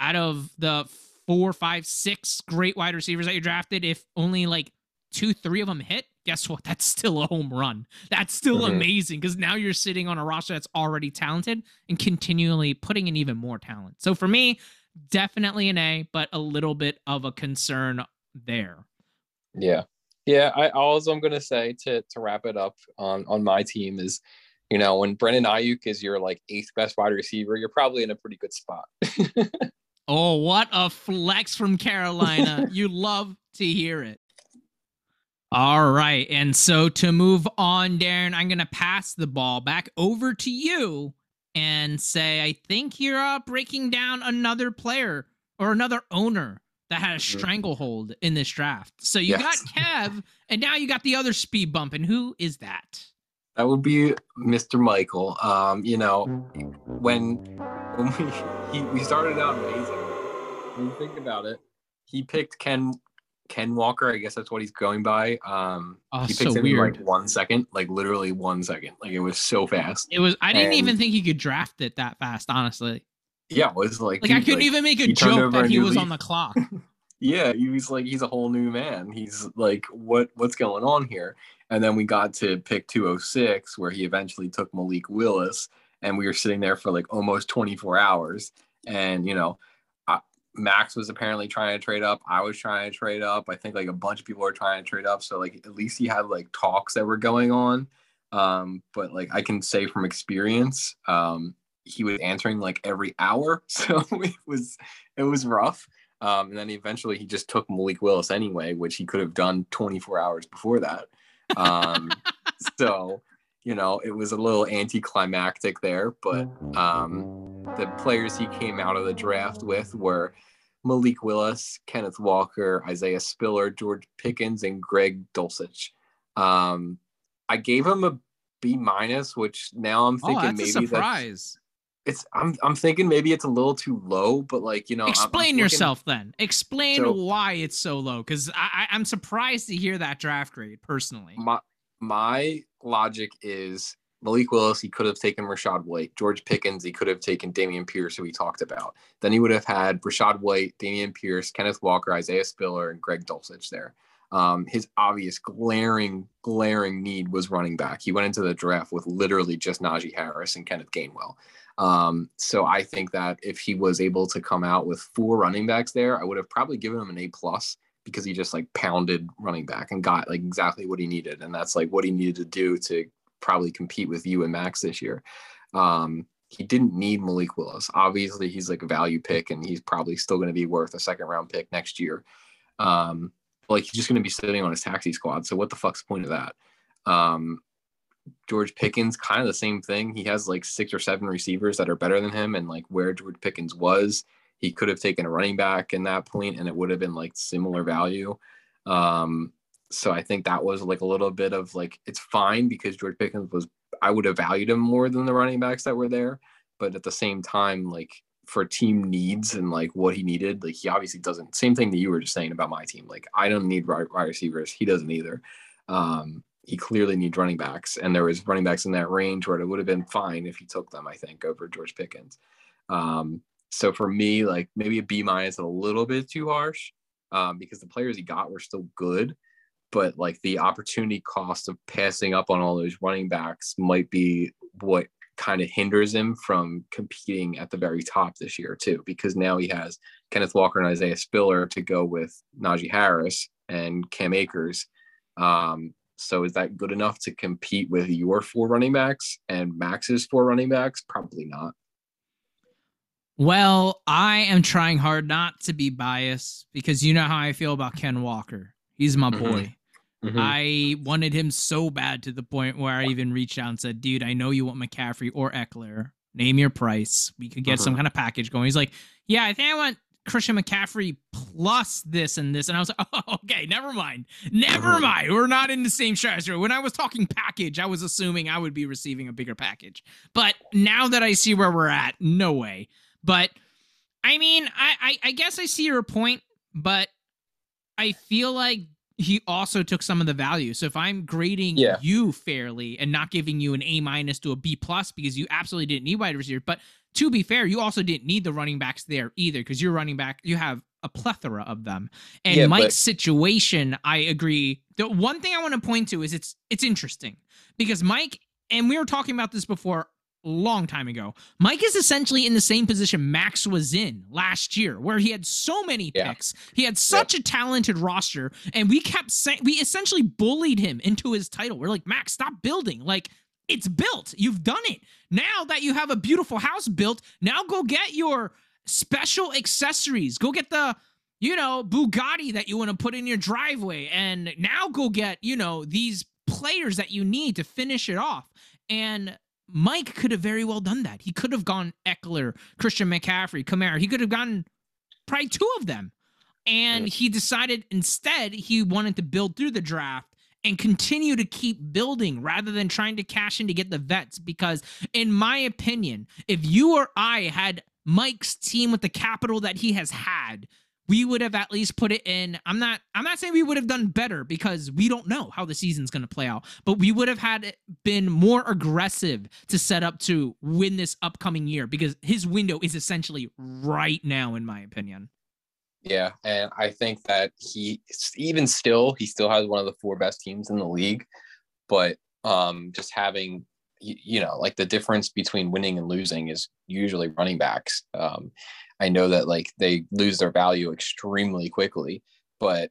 out of the 4, 5, 6 great wide receivers that you drafted, if only like 2, 3 of them hit, guess what? That's still a home run. That's still amazing because now you're sitting on a roster that's already talented and continually putting in even more talent. So for me, definitely an A, but a little bit of a concern there. Yeah. Yeah. I also I'm going to say to wrap it up on my team is, you know, when Brandon Ayuk is your like 8th best wide receiver, you're probably in a pretty good spot. Oh, what a flex from Carolina. You love to hear it. All right. And so to move on, Darren, I'm going to pass the ball back over to you and say, I think you're breaking down another player or another owner that had a stranglehold in this draft. So you got Kev, and now you got the other speed bump. And who is that? That would be Mr. Michael. You know, when we started out amazing. When you think about it, he picked Ken Walker. I guess that's what he's going by. He picked him in like 1 second, like literally 1 second. Like it was so fast. It was. I didn't even think he could draft it that fast, honestly. Yeah, it was like I couldn't even make a joke that he was on the clock. Yeah, he was like, he's a whole new man. He's like, what's going on here? And then we got to pick 206, where he eventually took Malik Willis, and we were sitting there for like almost 24 hours. And, you know, Max was apparently trying to trade up. I was trying to trade up. I think like a bunch of people are trying to trade up. So like, at least he had like talks that were going on. But like, I can say from experience, he was answering like every hour. So it was rough. And then eventually he just took Malik Willis anyway, which he could have done 24 hours before that. So, you know, it was a little anticlimactic there, but the players he came out of the draft with were Malik Willis, Kenneth Walker, Isaiah Spiller, George Pickens, and Greg Dulcich. I gave him a B-, which now I'm thinking that's maybe a surprise. I'm thinking maybe it's a little too low, but like, you know, explain yourself then. Explain why it's so low, because I'm surprised to hear that draft grade personally. My logic is Malik Willis, he could have taken Rachaad White. George Pickens, he could have taken Damian Pierce, who we talked about. Then he would have had Rachaad White, Damian Pierce, Kenneth Walker, Isaiah Spiller, and Greg Dulcich there. His obvious glaring need was running back. He went into the draft with literally just Najee Harris and Kenneth Gainwell. So I think that if he was able to come out with four running backs there, I would have probably given him an A+, because he just like pounded running back and got like exactly what he needed. And that's like what he needed to do to probably compete with you and Max this year. He didn't need Malik Willis. Obviously he's like a value pick and he's probably still going to be worth a second round pick next year. Like he's just going to be sitting on his taxi squad. So what the fuck's the point of that? George Pickens, kind of the same thing. He has like 6 or 7 receivers that are better than him. And like where George Pickens was, he could have taken a running back in that point and it would have been like similar value. So I think that was like a little bit of like, it's fine because George Pickens was, I would have valued him more than the running backs that were there. But at the same time, like for team needs and like what he needed, like he obviously doesn't, same thing that you were just saying about my team. Like I don't need wide receivers. He doesn't either. He clearly needs running backs, and there was running backs in that range where it would have been fine if he took them, I think, over George Pickens. So for me, like maybe a B- is a little bit too harsh because the players he got were still good, but like the opportunity cost of passing up on all those running backs might be what kind of hinders him from competing at the very top this year too, because now he has Kenneth Walker and Isaiah Spiller to go with Najee Harris and Cam Akers. So is that good enough to compete with your 4 running backs and Max's 4 running backs? Probably not. Well, I am trying hard not to be biased because you know how I feel about Ken Walker. He's my boy. Mm-hmm. I wanted him so bad to the point where I even reached out and said, dude, I know you want McCaffrey or Eckler. Name your price. We could get some kind of package going. He's like, yeah, I think I want Christian McCaffrey plus this and this. And I was like, oh, okay, never mind. Never mind. We're not in the same strategy. When I was talking package, I was assuming I would be receiving a bigger package. But now that I see where we're at, no way. But I mean, I guess I see your point, but I feel like he also took some of the value. So if I'm grading you fairly and not giving you an A- to a B+ because you absolutely didn't need wide receivers, but to be fair, you also didn't need the running backs there either because your running back, you have a plethora of them. And yeah, Mike's situation, I agree. The one thing I want to point to is it's interesting because Mike, and we were talking about this before, long time ago, Mike is essentially in the same position Max was in last year, where he had so many picks. He had such a talented roster, and we kept saying, we essentially bullied him into his title. We're like, Max, stop building. Like, it's built. You've done it. Now that you have a beautiful house built, now go get your special accessories. Go get the, you know, Bugatti that you want to put in your driveway. And now go get, you know, these players that you need to finish it off. And Mike could have very well done that. He could have gone Eckler, Christian McCaffrey, Kamara. He could have gotten probably 2 of them. And he decided instead he wanted to build through the draft and continue to keep building rather than trying to cash in to get the vets. Because in my opinion, if you or I had Mike's team with the capital that he has had, we would have at least put it in. I'm not saying we would have done better because we don't know how the season's going to play out, but we would have had been more aggressive to set up to win this upcoming year because his window is essentially right now, in my opinion. Yeah, and I think that he still has one of the 4 best teams in the league, but just having, you know, like the difference between winning and losing is usually running backs. I know that like they lose their value extremely quickly, but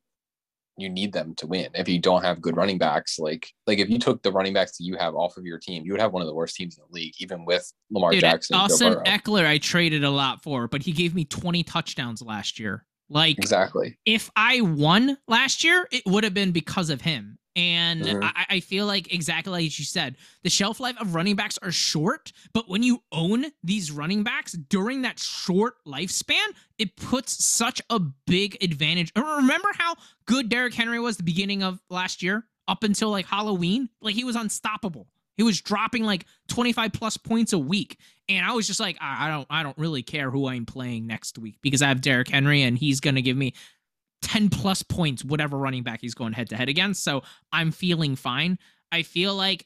you need them to win. If you don't have good running backs, like if you took the running backs that you have off of your team, you would have one of the worst teams in the league, even with Lamar Jackson. Austin Eckler, I traded a lot for, but he gave me 20 touchdowns last year. Like, exactly. If I won last year, it would have been because of him. And I feel like exactly like you said, the shelf life of running backs are short, but when you own these running backs during that short lifespan, it puts such a big advantage. Remember how good Derrick Henry was the beginning of last year up until like Halloween? Like he was unstoppable. He was dropping like 25+ points a week. And I was just like, I don't really care who I'm playing next week because I have Derrick Henry and he's going to give me 10+ points, whatever running back he's going head to head against. So I'm feeling fine. I feel like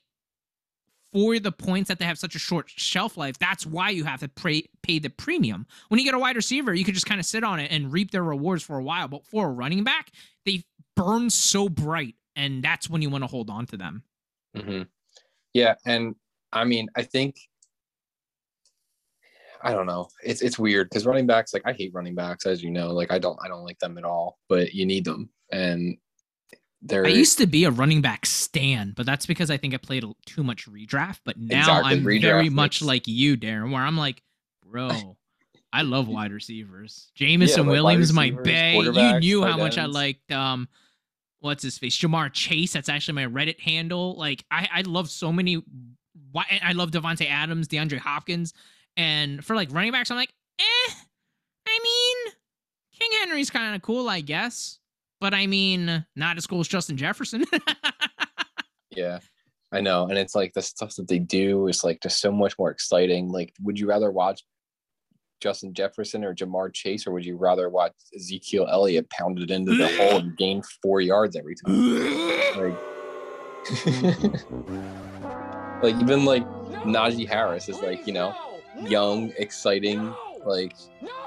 for the points that they have such a short shelf life, that's why you have to pay the premium. When you get a wide receiver, you can just kind of sit on it and reap their rewards for a while. But for a running back, they burn so bright, and that's when you want to hold on to them. Mm-hmm. Yeah, and I mean, I think I don't know. It's weird because running backs, like I hate running backs, as you know, like I don't like them at all, but you need them. And I used to be a running back stan, but that's because I think I played too much redraft. But now exactly. I'm redraft very much like you, Darren, where I'm like, bro, I love wide receivers. Jameson Williams, my bae. You knew how much I liked what's his face? Ja'Marr Chase. That's actually my Reddit handle. Like I love so many. I love Devontae Adams, DeAndre Hopkins. And for like running backs, I'm like, I mean, King Henry's kind of cool, I guess. But I mean, not as cool as Justin Jefferson. Yeah, I know. And it's like the stuff that they do is like just so much more exciting. Like, would you rather watch Justin Jefferson or Ja'Marr Chase, or would you rather watch Ezekiel Elliott pounded into the hole and gain 4 yards every time? Like even like Najee Harris is like, you know, young, exciting, like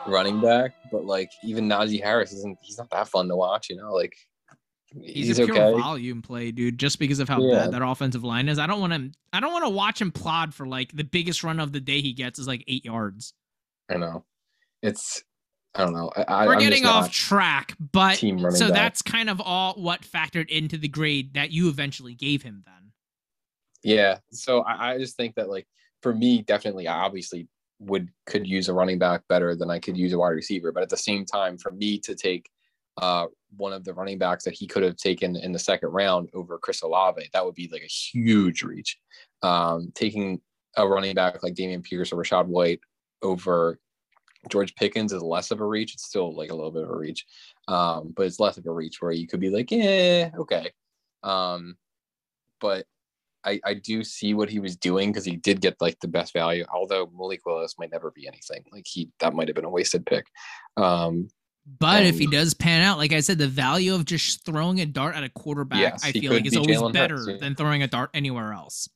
running back, but like even Najee Harris he's not that fun to watch, you know, like he's a pure volume play, dude, just because of how bad that offensive line is. I don't want to watch him plod for like the biggest run of the day he gets is like 8 yards. I know. I don't know. We're getting off track, but so that's kind of all what factored into the grade that you eventually gave him then. Yeah. So I just think that like for me, definitely, I obviously could use a running back better than I could use a wide receiver. But at the same time, for me to take one of the running backs that he could have taken in the second round over Chris Olave, that would be like a huge reach. Taking a running back like Damian Pierce or Rachaad White over George Pickens is less of a reach. It's still like a little bit of a reach, but it's less of a reach where you could be like, yeah, okay. But I do see what he was doing because he did get like the best value. Although Malik Willis might never be anything like that might have been a wasted pick. But if he does pan out, like I said, the value of just throwing a dart at a quarterback, yes, I feel like is always better than throwing a dart anywhere else.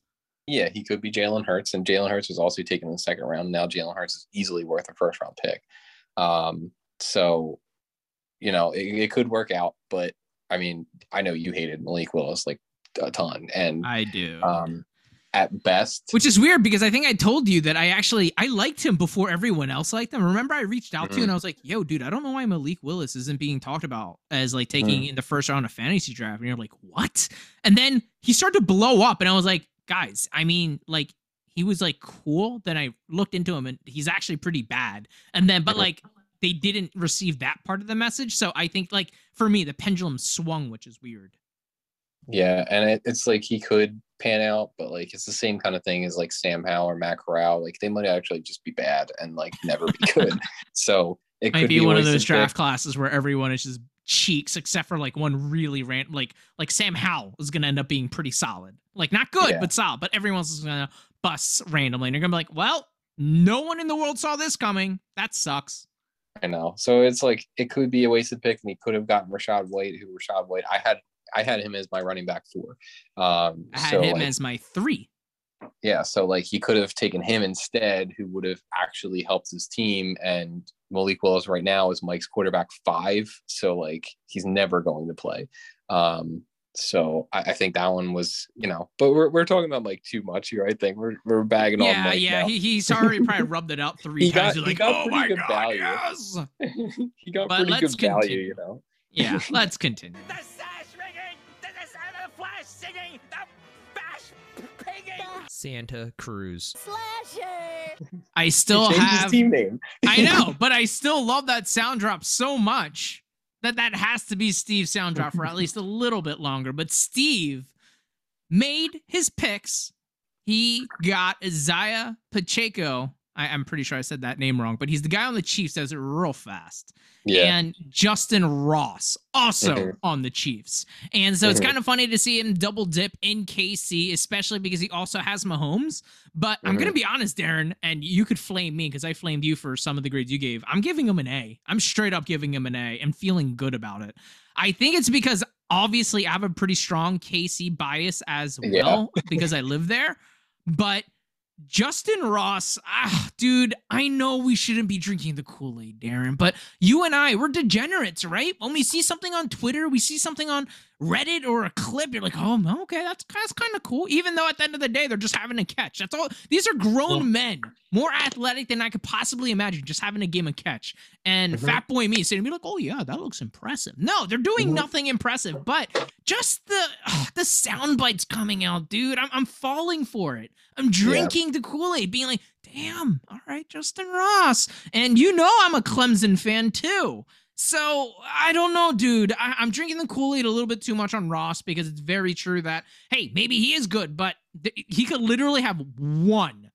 Yeah, he could be Jalen Hurts, and Jalen Hurts was also taken in the second round. Now Jalen Hurts is easily worth a first-round pick. So, you know, it could work out. But, I mean, I know you hated Malik Willis, like, a ton. And I do. At best. Which is weird because I think I told you that I liked him before everyone else liked him. Remember I reached out to you and I was like, yo, dude, I don't know why Malik Willis isn't being talked about as, like, taking in the first round of fantasy draft. And you're like, what? And then he started to blow up, and I was like, guys, I mean, like, he was like cool. Then I looked into him and he's actually pretty bad. And then, but like, they didn't receive that part of the message. So I think, like, for me, the pendulum swung, which is weird. Yeah. And it's like he could pan out, but like, it's the same kind of thing as like Sam Howell or Matt Corral. Like, they might actually just be bad and like never be good. So it might be one of those draft classes where everyone is just cheeks except for like one really rant, like Sam Howell is gonna end up being pretty solid, like not good but solid, but everyone's gonna bust randomly and you're gonna be like, well, no one in the world saw this coming. That sucks. I know. So it's like it could be a wasted pick, and he could have gotten Rachaad White. I had him as my running back 4. I had him as my 3. Yeah, so like he could have taken him instead, who would have actually helped his team. And Malik Willis right now is Mike's quarterback 5, so like he's never going to play. So I think that one was, you know, but we're talking about Mike too much here. I think we're bagging on Mike. Yeah, now. He's already probably rubbed it up 3 times. He got oh my God, value. Yes! He got pretty good value, you know. Yeah, let's continue. Santa Cruz Slasher. I still have his team name. I know, but I still love that sound drop so much that has to be Steve's sound drop for at least a little bit longer. But Steve made his picks. He got Isaiah Pacheco. I'm pretty sure I said that name wrong, but he's the guy on the Chiefs, says it real fast. Yeah. And Justin Ross also on the Chiefs. And so it's kind of funny to see him double dip in KC, especially because he also has Mahomes. But I'm going to be honest, Darren, and you could flame me because I flamed you for some of the grades you gave. I'm giving him an A. I'm straight up giving him an A and feeling good about it. I think it's because obviously I have a pretty strong KC bias as well because I live there. But Justin Ross, dude, I know we shouldn't be drinking the Kool-Aid, Darren, but you and I, we're degenerates, right? When we see something on Twitter, we see something on Reddit or a clip, you're like, oh, okay, that's kind of cool. Even though at the end of the day, they're just having a catch. That's all. These are grown men, more athletic than I could possibly imagine, just having a game of catch. And fat boy me sitting be like, oh yeah, that looks impressive. No, they're doing nothing impressive, but just the sound bites coming out, dude. I'm falling for it. I'm drinking the Kool-Aid, being like, damn, all right, Justin Ross. And you know I'm a Clemson fan too. So I don't know, dude. I'm drinking the Kool-Aid a little bit too much on Ross because it's very true that, hey, maybe he is good, but he could literally have one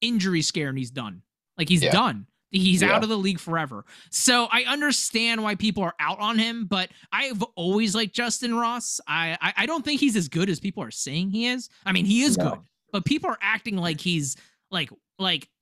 injury scare and he's done. Like he's done. He's out of the league forever. So I understand why people are out on him, but I've always liked Justin Ross. I don't think he's as good as people are saying he is. I mean, he is good, but people are acting like he's like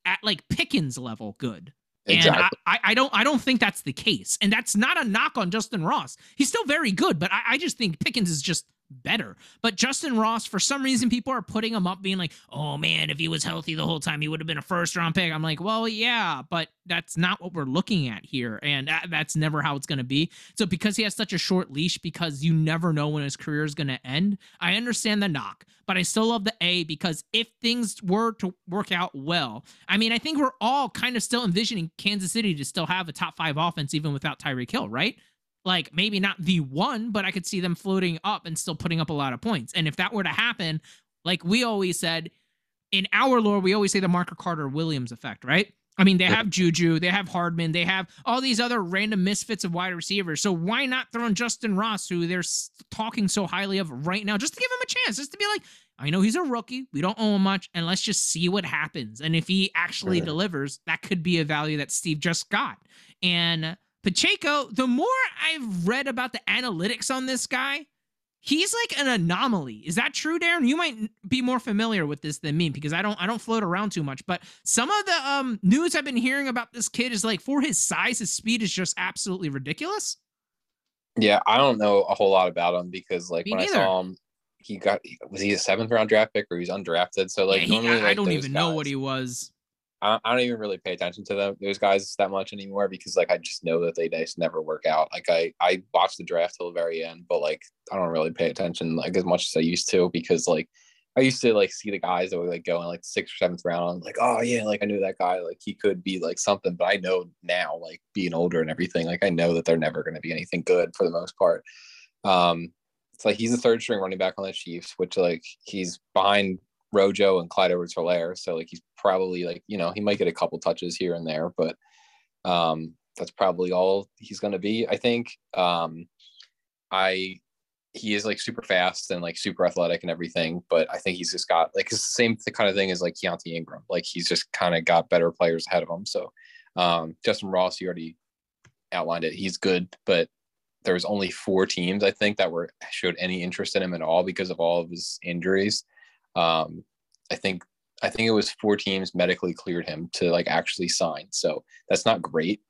at like Pickens level good. Exactly. And I don't think that's the case. And that's not a knock on Justin Ross. He's still very good, but I just think Pickens is just better. But Justin Ross, for some reason, people are putting him up being like, oh man, if he was healthy the whole time, he would have been a first-round pick. I'm like, well, yeah, but that's not what we're looking at here. And that's never how it's going to be. So because he has such a short leash, because you never know when his career is going to end, I understand the knock. But I still love the A because if things were to work out well, I mean, I think we're all kind of still envisioning Kansas City to still have a top five offense even without Tyreek Hill, right? Like maybe not the one, but I could see them floating up and still putting up a lot of points. And if that were to happen, like we always said, in our lore, we always say the Marker Carter Williams effect, right? I mean, they have Juju, they have Hardman, they have all these other random misfits of wide receivers. So why not throw in Justin Ross, who they're talking so highly of right now, just to give him a chance, just to be like, I know he's a rookie, we don't owe him much, and let's just see what happens. And if he actually delivers, that could be a value that Steve just got. And Pacheco, the more I've read about the analytics on this guy, he's like an anomaly. Is that true, Darren? You might be more familiar with this than me because I don't float around too much. But some of the news I've been hearing about this kid is like, for his size, his speed is just absolutely ridiculous. Yeah, I don't know a whole lot about him because like when I saw him, was he a 7th round draft pick or he's undrafted? So like, yeah, I don't even know what he was. I don't even really pay attention to those guys that much anymore because like I just know that they just never work out. Like I watch the draft till the very end, but like I don't really pay attention like as much as I used to because like I used to like see the guys that would like go in like 6th or 7th round. I'm like, oh yeah, like I knew that guy, like he could be like something, but I know now, like being older and everything, like I know that they're never gonna be anything good for the most part. It's like he's a 3rd string running back on the Chiefs, which like he's behind Rojo and Clyde Edwards-Helaire, so like he's probably like, you know, he might get a couple touches here and there, but that's probably all he's going to be, I think. He is like super fast and like super athletic and everything, but I think he's just got like the same kind of thing as like Keaontay Ingram. Like he's just kind of got better players ahead of him. So Justin Ross, you already outlined it. He's good, but there was only 4 teams I think that were showed any interest in him at all because of all of his injuries. I think it was 4 teams medically cleared him to like actually sign. So that's not great.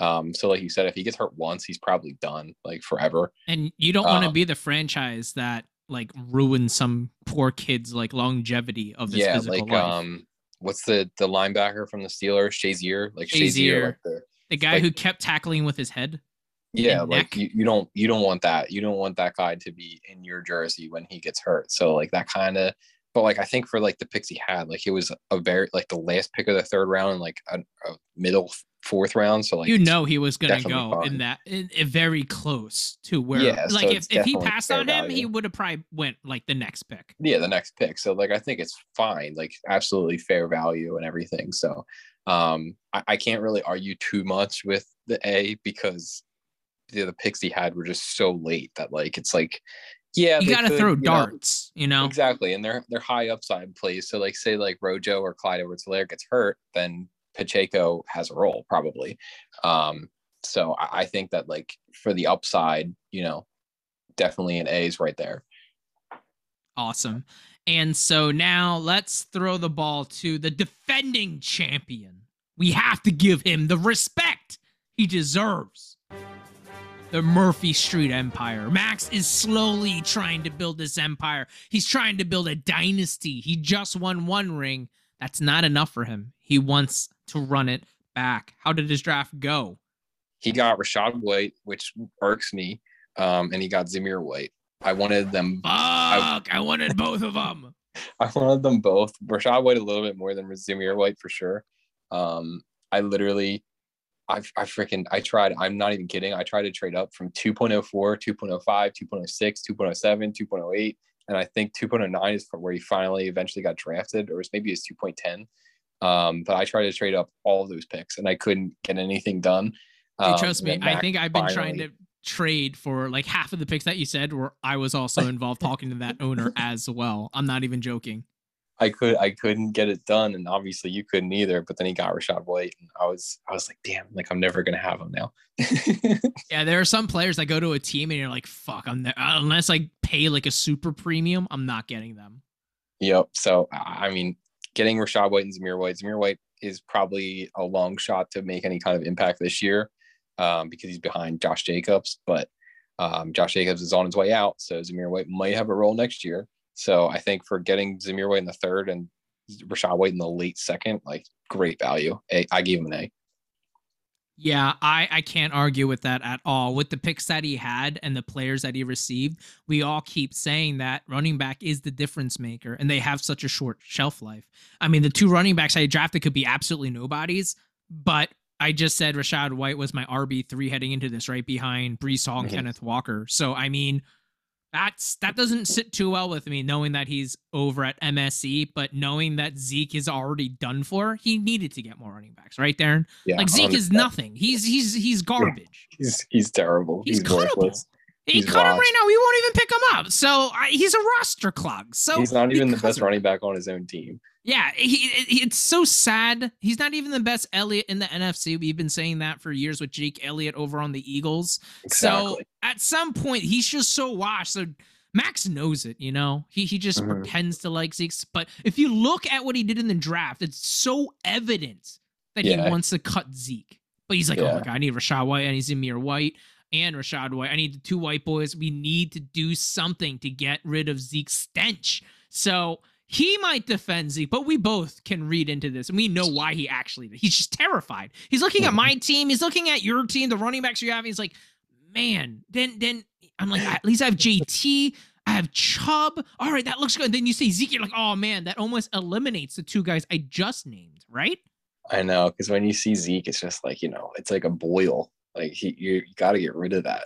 So like you said, if he gets hurt once, he's probably done like forever. And you don't want to be the franchise that like ruins some poor kid's like longevity of his physical life. What's the linebacker from the Steelers? Shazier. Like the guy who kept tackling with his head. Yeah, like you don't want that. You don't want that guy to be in your jersey when he gets hurt. So like that kind of. But like I think for like the picks he had, like it was a very like the last pick of the 3rd round and like a middle 4th round. So like you know he was gonna go fine. in very close to where like so if he passed on him, he would have probably went like the next pick. Yeah, the next pick. So like I think it's fine, like absolutely fair value and everything. So I can't really argue too much with the A because the picks he had were just so late that like it's like you got to throw darts, you know? Exactly. And they're high upside plays. So like, say like Rojo or Clyde Edwards-Helaire gets hurt, then Pacheco has a role probably. So I think that like for the upside, you know, definitely an A's right there. Awesome. And so now let's throw the ball to the defending champion. We have to give him the respect he deserves. The Murphy Street Empire. Max is slowly trying to build this empire. He's trying to build a dynasty. He just won 1 ring. That's not enough for him. He wants to run it back. How did his draft go? He got Rachaad White, which irks me. and he got Zamir White. I wanted them. Fuck! I wanted both of them. I wanted them both. Rachaad White a little bit more than Zamir White for sure. I tried. I'm not even kidding. I tried to trade up from 2.04, 2.05, 2.06, 2.07, 2.08, and I think 2.09 is where he finally eventually got drafted, or maybe it's 2.10. But I tried to trade up all those picks, and I couldn't get anything done. Trust me, I think I've been trying to trade for like half of the picks that you said where I was also involved talking to that owner as well. I'm not even joking. I couldn't get it done, and obviously you couldn't either, but then he got Rachaad White and I was like, damn, like I'm never gonna have him now. Yeah, there are some players that go to a team and you're like, fuck, I'm there unless I pay like a super premium, I'm not getting them. Yep. So I mean, getting Rachaad White and Zamir White is probably a long shot to make any kind of impact this year, because he's behind Josh Jacobs, but Josh Jacobs is on his way out, so Zamir White might have a role next year. So I think for getting Zamir White in the third and Rachaad White in the late second, like great value. I gave him an A. Yeah, I can't argue with that at all. With the picks that he had and the players that he received, we all keep saying that running back is the difference maker, and they have such a short shelf life. I mean, the two running backs I drafted could be absolutely nobodies, but I just said Rachaad White was my RB3 heading into this, right behind Breece Hall and Kenneth Walker. So, I mean, that doesn't sit too well with me, knowing that he's over at MSE, but knowing that Zeke is already done for, he needed to get more running backs, right, Darren? Yeah, like Zeke is nothing. He's garbage. Yeah, he's terrible. He's cuttable. He cut him right now. We won't even pick him up. So he's a roster clog. So he's not even the best running back on his own team. Yeah, it's so sad. He's not even the best Elliott in the NFC. We've been saying that for years with Jake Elliott over on the Eagles. Exactly. So at some point, he's just so washed. So Max knows it, you know? He just pretends to like Zeke. But if you look at what he did in the draft, it's so evident that he wants to cut Zeke. But he's like, oh, my God, I need Rachaad White. I need Zamir White and Rachaad White. I need the two white boys. We need to do something to get rid of Zeke's stench. So he might defend Zeke, but we both can read into this, and we know why he actually did. He's just terrified. He's looking at my team. He's looking at your team, the running backs you have. He's like, man, then I'm like, at least I have JT. I have Chubb. All right, that looks good. And then you say Zeke, you're like, oh, man, that almost eliminates the two guys I just named, right? I know, because when you see Zeke, it's just like, you know, it's like a boil. Like, you got to get rid of that.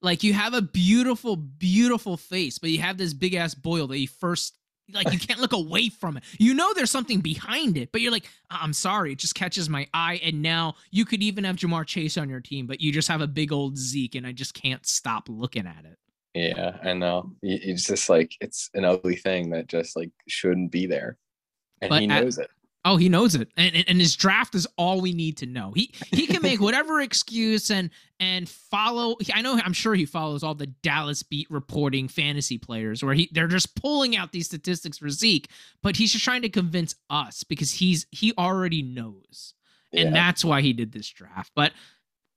Like, you have a beautiful, beautiful face, but you have this big-ass boil that you first... Like, you can't look away from it. You know there's something behind it, but you're like, I'm sorry, it just catches my eye. And now you could even have Ja'Marr Chase on your team, but you just have a big old Zeke, and I just can't stop looking at it. Yeah, I know. It's just like, it's an ugly thing that just, like, shouldn't be there. And but he knows it. Oh, he knows it. And his draft is all we need to know. He can make whatever excuse and follow. I know, I'm sure he follows all the Dallas beat reporting fantasy players where they're just pulling out these statistics for Zeke, but he's just trying to convince us because he already knows. And that's why he did this draft. But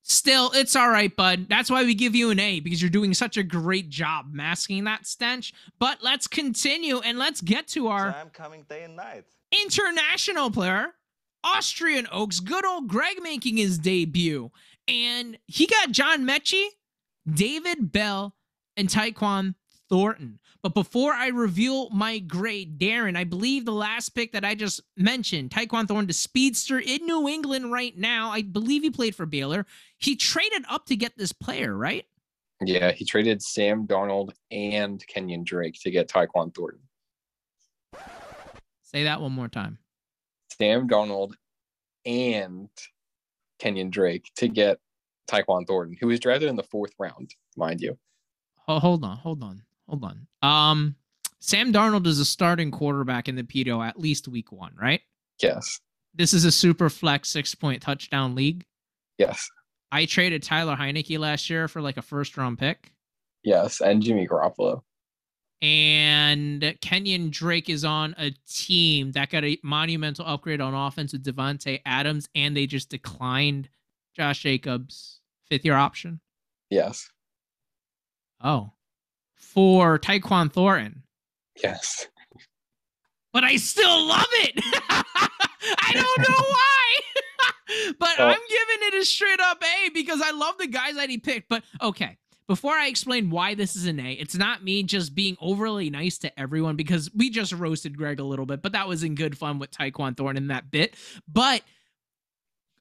still, it's all right, bud. That's why we give you an A, because you're doing such a great job masking that stench. But let's continue and let's get to our... I'm coming day and night. International player, Austrian Oaks, good old Greg making his debut. And he got John Mechie, David Bell, and Tyquan Thornton. But before I reveal my grade, Darren, I believe the last pick that I just mentioned, Tyquan Thornton, the speedster in New England right now, I believe he played for Baylor. He traded up to get this player, right? Yeah, he traded Sam Darnold and Kenyon Drake to get Tyquan Thornton. Say that one more time. Sam Darnold and Kenyon Drake to get Tyquan Thornton, who was drafted in the fourth round, mind you. Oh, hold on. Sam Darnold is a starting quarterback in the PTO at least week one, right? Yes. This is a super flex 6-point touchdown league. Yes. I traded Tyler Heinicke last year for like a first-round pick. Yes, and Jimmy Garoppolo. And Kenyon Drake is on a team that got a monumental upgrade on offense with Devontae Adams, and they just declined Josh Jacobs' fifth-year option. Yes. Oh. For Tyquan Thornton. Yes. But I still love it! I don't know why! But I'm giving it a straight-up A because I love the guys that he picked. But, okay. Before I explain why this is an A, it's not me just being overly nice to everyone, because we just roasted Greg a little bit, but that was in good fun with Tyquan Thorne in that bit. But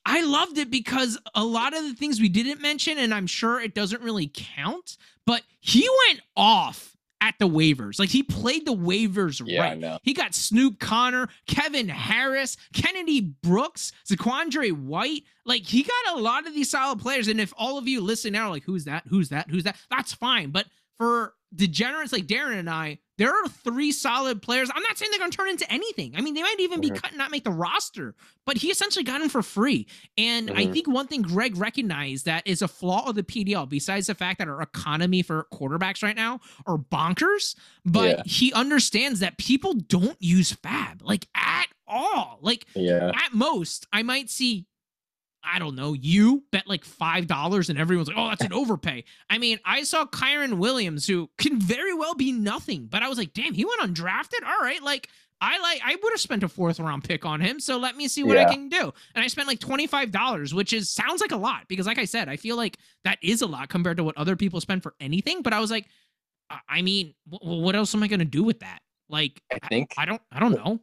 I loved it because a lot of the things we didn't mention, and I'm sure it doesn't really count, but he went off at the waivers. Like, he played the waivers right. I know. He got Snoop Connor, Kevin Harris, Kennedy Brooks, Zaquandre White. Like, he got a lot of these solid players. And if all of you listen now are like, who's that? Who's that? Who's that? That's fine. But for degenerates like Darren and I, there are three solid players. I'm not saying they're going to turn into anything. I mean, they might even be cut and not make the roster, but he essentially got him for free. And I think one thing Greg recognized that is a flaw of the PDL, besides the fact that our economy for quarterbacks right now are bonkers, but he understands that people don't use FAB, like, at all. Like, at most, I might see, I don't know, you bet like $5 and everyone's like, oh, that's an overpay. I mean, I saw Kyren Williams, who can very well be nothing, but I was like, damn, he went undrafted. All right. Like, I would have spent a 4th round pick on him. So let me see what I can do. And I spent like $25, which is, sounds like a lot, because like I said, I feel like that is a lot compared to what other people spend for anything. But I was like, I mean, what else am I going to do with that? Like, I think, I don't know.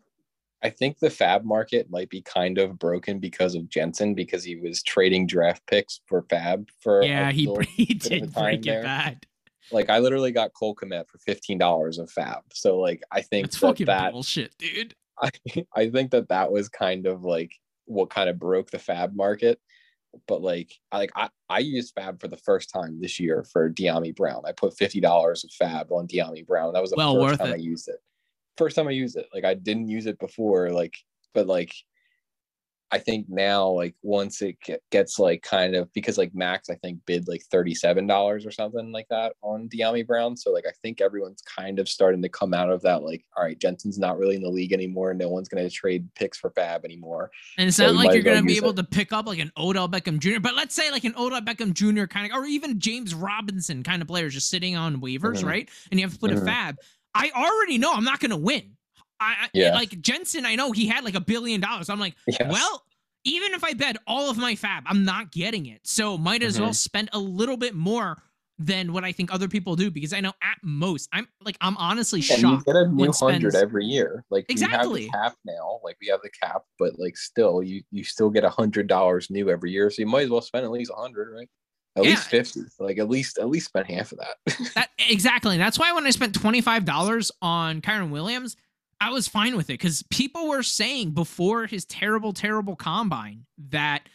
I think the FAB market might be kind of broken because of Jensen, because he was trading draft picks for FAB for he did break it bad. Like, I literally got Cole Kmet for $15 of FAB. So, like, I think that's fucking bullshit, dude. I think that was kind of like what kind of broke the FAB market. But I used FAB for the first time this year for Dyami Brown. I put $50 of FAB on Dyami Brown. That was the first time I used it. First time I used it. Like, I didn't use it before, but I think now, like, once it gets like kind of, because like Max, I think, bid like $37 or something like that on Dyami Brown. So like, I think everyone's kind of starting to come out of that, like, all right, Jensen's not really in the league anymore. No one's going to trade picks for FAB anymore. And it's not like you're going to be able to pick up like an Odell Beckham Jr., but let's say like an Odell Beckham Jr. kind of, or even James Robinson kind of players just sitting on waivers, right? And you have to put a FAB. I already know I'm not going to win. Like Jensen, I know he had like $1 billion. I'm like, well, even if I bet all of my FAB, I'm not getting it. So might as well spend a little bit more than what I think other people do, because I know at most, I'm honestly shocked. You get a new 100 every year. Like, exactly. We have the cap now. Like, we have the cap, but like still, you still get $100 new every year. So you might as well spend at least 100, right? At least 50, like at least spent half of that. Exactly. And that's why when I spent $25 on Kyren Williams, I was fine with it, because people were saying before his terrible combine that,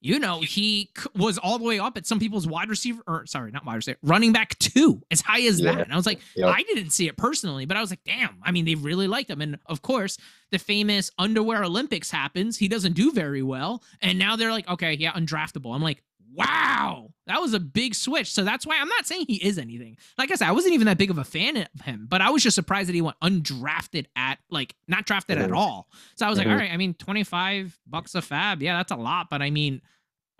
you know, he was all the way up at some people's running back 2, as high as that. And I was like, I didn't see it personally, but I was like, damn, I mean, they really liked him. And of course, the famous underwear Olympics happens. He doesn't do very well. And now they're like, okay, yeah, undraftable. I'm like, wow, that was a big switch. So that's why I'm not saying he is anything. Like I said, I wasn't even that big of a fan of him, but I was just surprised that he went undrafted at, like, not drafted at all. So I was like, all right, I mean, $25 a FAB. Yeah, that's a lot. But I mean,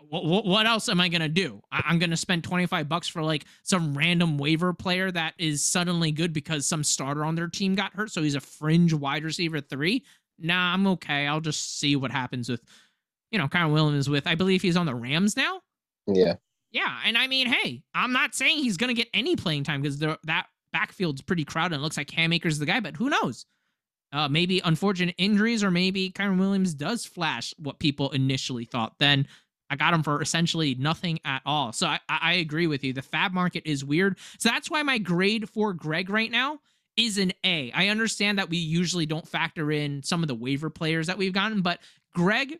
what else am I going to do? I'm going to spend $25 for like some random waiver player that is suddenly good because some starter on their team got hurt. So he's a fringe wide receiver 3. Nah, I'm okay. I'll just see what happens with, you know, Kyren Williams with, I believe he's on the Rams now. Yeah. And I mean, hey, I'm not saying he's going to get any playing time, because that backfield's pretty crowded. It looks like Cam Akers is the guy, but who knows? Maybe unfortunate injuries, or maybe Kyren Williams does flash what people initially thought. Then I got him for essentially nothing at all. So I agree with you. The FAB market is weird. So that's why my grade for Greg right now is an A. I understand that we usually don't factor in some of the waiver players that we've gotten, but Greg,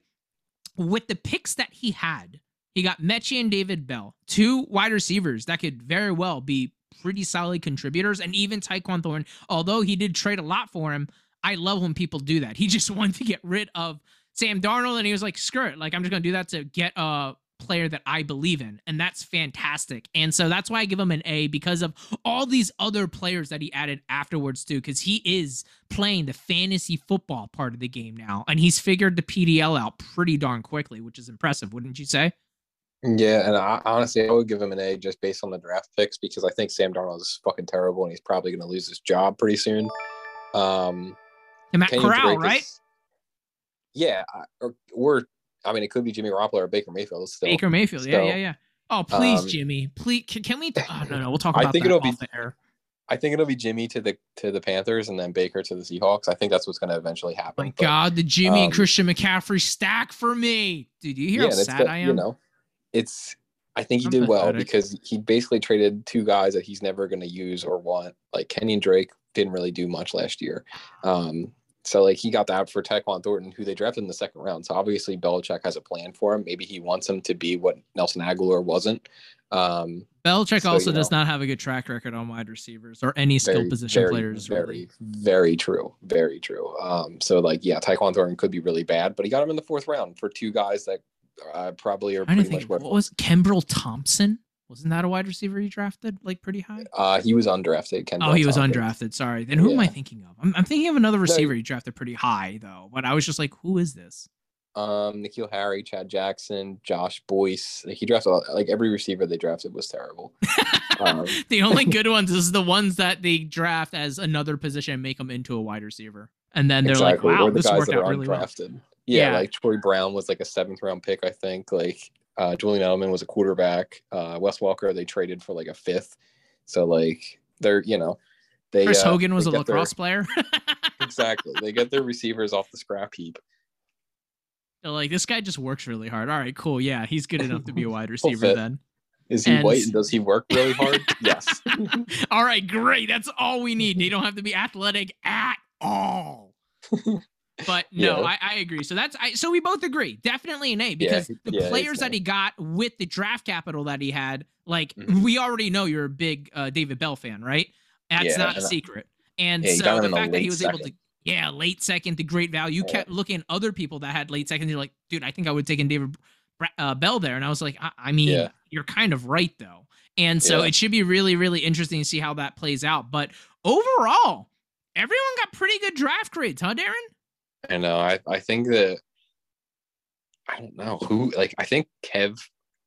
with the picks that he had, he got Mechie and David Bell, 2 wide receivers that could very well be pretty solid contributors, and even Tyquan Thorne, although he did trade a lot for him. I love when people do that. He just wanted to get rid of Sam Darnold, and he was like, screw it. Like, I'm just going to do that to get a player that I believe in, and that's fantastic. And so that's why I give him an A, because of all these other players that he added afterwards too, because he is playing the fantasy football part of the game now, and he's figured the PDL out pretty darn quickly, which is impressive, wouldn't you say? Yeah, and I would give him an A just based on the draft picks, because I think Sam Darnold is fucking terrible, and he's probably going to lose his job pretty soon. And Matt Corral, right? It could be Jimmy Garoppolo or Baker Mayfield still. Baker Mayfield, yeah. Oh, please, Jimmy. Please, can we? Oh, no, we'll talk about that off the air. I think it'll be Jimmy to the Panthers and then Baker to the Seahawks. I think that's what's going to eventually happen. God, the Jimmy and Christian McCaffrey stack for me. Did you hear how sad I am? You know, I think he did well because he basically traded two guys that he's never going to use or want. Like Kenny and Drake didn't really do much last year. So like he got that for Tyquan Thornton, who they drafted in the second round. So obviously Belichick has a plan for him. Maybe he wants him to be what Nelson Aguilar wasn't. Belichick also does not have a good track record on wide receivers or any skill position players. Very, very true. So like, yeah, Tyquan Thornton could be really bad, but he got him in the fourth round for two guys that probably are pretty much what was Kembrel Thompson. Wasn't that a wide receiver he drafted like pretty high? He was undrafted. He was undrafted. Sorry. Then who am I thinking of? I'm thinking of another receiver he drafted pretty high though. But I was just like, who is this? N'Keal Harry, Chad Jackson, Josh Boyce. Like, he drafted like every receiver they drafted was terrible. The only good ones is the ones that they draft as another position and make them into a wide receiver. And then they're like, wow, this worked out really well. Yeah, like Troy Brown was like a 7th round pick, I think. Like Julian Edelman was a quarterback. Wes Welker they traded for like a 5th. So like Chris Hogan was a lacrosse player. Exactly. They get their receivers off the scrap heap. They're like, this guy just works really hard. All right, cool. Yeah, he's good enough to be a wide receiver then. Is he white and does he work really hard? Yes. All right, great. That's all we need. You don't have to be athletic at all. But no, I agree. So so we both agree. Definitely an A because the players that he got with the draft capital that he had, like we already know you're a big David Bell fan, right? That's not a secret. And so the fact that he was able to, late second, the great value. You kept looking at other people that had late second. You're like, dude, I think I would take in David Bell there. And I was like, I mean, you're kind of right though. And so it should be really, really interesting to see how that plays out. But overall, everyone got pretty good draft grades, huh, Darren? I know. I think that I don't know who. Like, I think Kev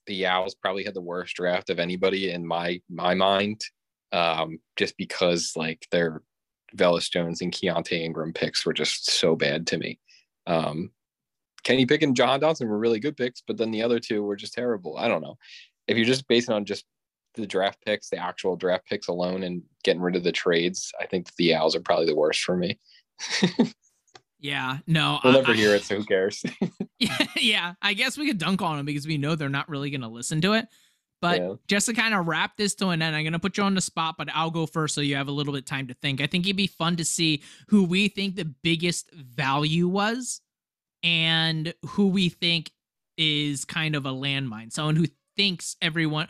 the Yowls probably had the worst draft of anybody in my mind, just because like their Velus Jones and Keaontay Ingram picks were just so bad to me. Kenny Pickett and Jahan Dotson were really good picks, but then the other two were just terrible. I don't know if you're just basing on just the draft picks, the actual draft picks alone, and getting rid of the trades. I think the Yowls are probably the worst for me. Yeah, no. We'll never hear it, so who cares? Yeah, I guess we could dunk on them because we know they're not really going to listen to it. But just to kind of wrap this to an end, I'm going to put you on the spot, but I'll go first so you have a little bit of time to think. I think it'd be fun to see who we think the biggest value was and who we think is kind of a landmine. Someone who everyone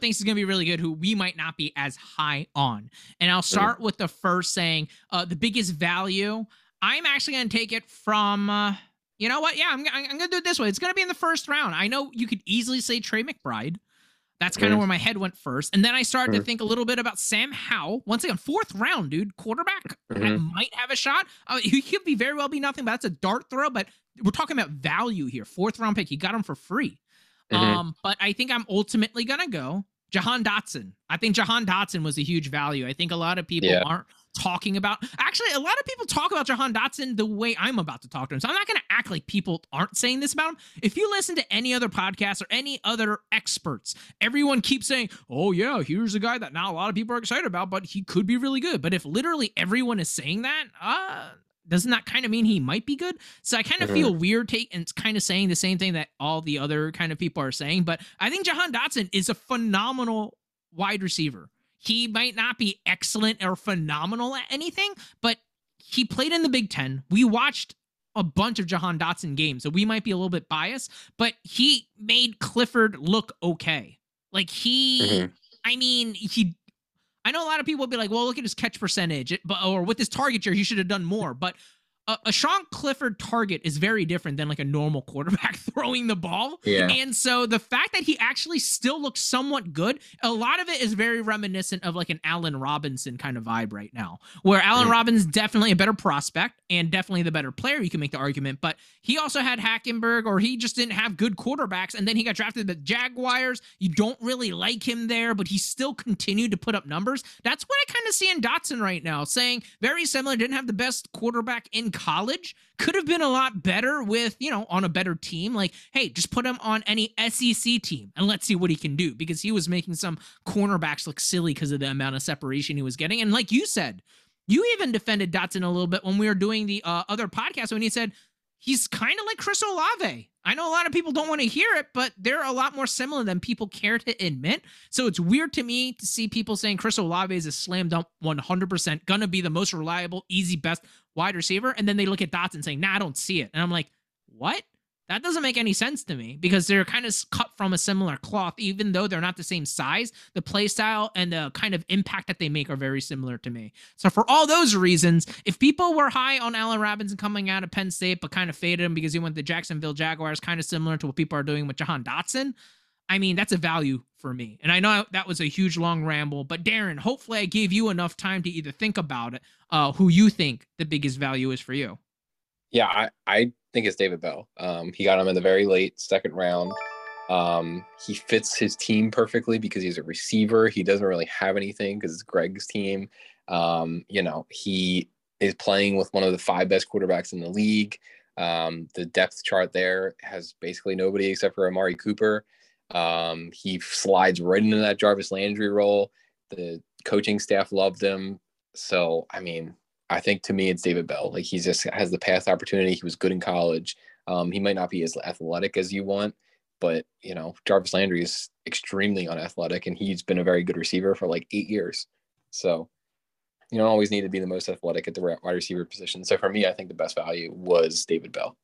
thinks is going to be really good, who we might not be as high on. And I'll start with the first saying, the biggest value... I'm actually going to take it from, you know what? Yeah, I'm going to do it this way. It's going to be in the first round. I know you could easily say Trey McBride. That's kind of where my head went first. And then I started to think a little bit about Sam Howell. Once again, 4th round, dude. Quarterback. I might have a shot. He could be very well be nothing, but that's a dart throw. But we're talking about value here. 4th round pick. He got him for free. But I think I'm ultimately going to go Jahan Dotson. I think Jahan Dotson was a huge value. I think a lot of people aren't talking about. Actually, a lot of people talk about Jahan Dotson the way I'm about to talk to him. So I'm not going to act like people aren't saying this about him. If you listen to any other podcasts or any other experts, everyone keeps saying, oh yeah, here's a guy that not a lot of people are excited about, but he could be really good. But if literally everyone is saying that, doesn't that kind of mean he might be good? So I kind of feel weird and kind of saying the same thing that all the other kind of people are saying, but I think Jahan Dotson is a phenomenal wide receiver. He might not be excellent or phenomenal at anything, but he played in the Big Ten. We watched a bunch of Jahan Dotson games, so we might be a little bit biased, but he made Clifford look okay. Like I know a lot of people will be like, well, look at his catch percentage, or with his target share, he should have done more, but a Sean Clifford target is very different than like a normal quarterback throwing the ball. Yeah. And so the fact that he actually still looks somewhat good, a lot of it is very reminiscent of like an Allen Robinson kind of vibe right now, where Allen Robinson's definitely a better prospect and definitely the better player. You can make the argument, but he also had Hackenberg, or he just didn't have good quarterbacks. And then he got drafted by the Jaguars. You don't really like him there, but he still continued to put up numbers. That's what I kind of see in Dotson right now, saying very similar, didn't have the best quarterback in college could have been a lot better with, you know, on a better team. Like, hey, just put him on any SEC team and let's see what he can do, because he was making some cornerbacks look silly because of the amount of separation he was getting. And like you said, you even defended Dotson a little bit when we were doing the other podcast, when he said he's kind of like Chris Olave. I know a lot of people don't want to hear it, but they're a lot more similar than people care to admit. So it's weird to me to see people saying Chris Olave is a slam dunk 100%, going to be the most reliable, easy, best wide receiver. And then they look at Dotson saying, nah, I don't see it. And I'm like, what? That doesn't make any sense to me, because they're kind of cut from a similar cloth, even though they're not the same size. The play style and the kind of impact that they make are very similar to me. So for all those reasons, if people were high on Allen Robinson coming out of Penn State, but kind of faded him because he went to the Jacksonville Jaguars, kind of similar to what people are doing with Jahan Dotson, I mean, that's a value for me. And I know that was a huge long ramble, but Darren, hopefully I gave you enough time to either think about it, who you think the biggest value is for you. Yeah, I think it's David Bell. He got him in the very late second round. He fits his team perfectly because he's a receiver. He doesn't really have anything because it's Greg's team. You know, he is playing with one of the 5 best quarterbacks in the league. The depth chart there has basically nobody except for Amari Cooper. He slides right into that Jarvis Landry role. The coaching staff loved him. So, I mean, I think to me, it's David Bell. Like, he just has the path opportunity. He was good in college. He might not be as athletic as you want, but, you know, Jarvis Landry is extremely unathletic, and he's been a very good receiver for like 8 years. So you don't always need to be the most athletic at the wide receiver position. So for me, I think the best value was David Bell.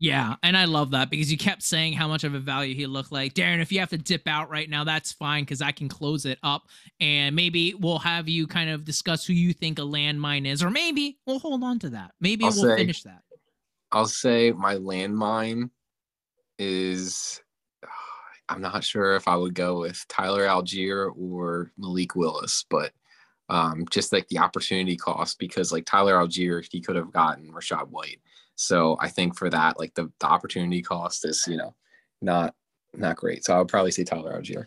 Yeah, and I love that because you kept saying how much of a value he looked like. Darren, if you have to dip out right now, that's fine because I can close it up, and maybe we'll have you kind of discuss who you think a landmine is, or maybe we'll hold on to that. Maybe we'll finish that. I'll say my landmine is, I'm not sure if I would go with Tyler Allgeier or Malik Willis, but just like the opportunity cost, because like Tyler Allgeier, he could have gotten Rachaad White. So I think for that, like the opportunity cost is, you know, not great. So I would probably say Tyler Allgeier.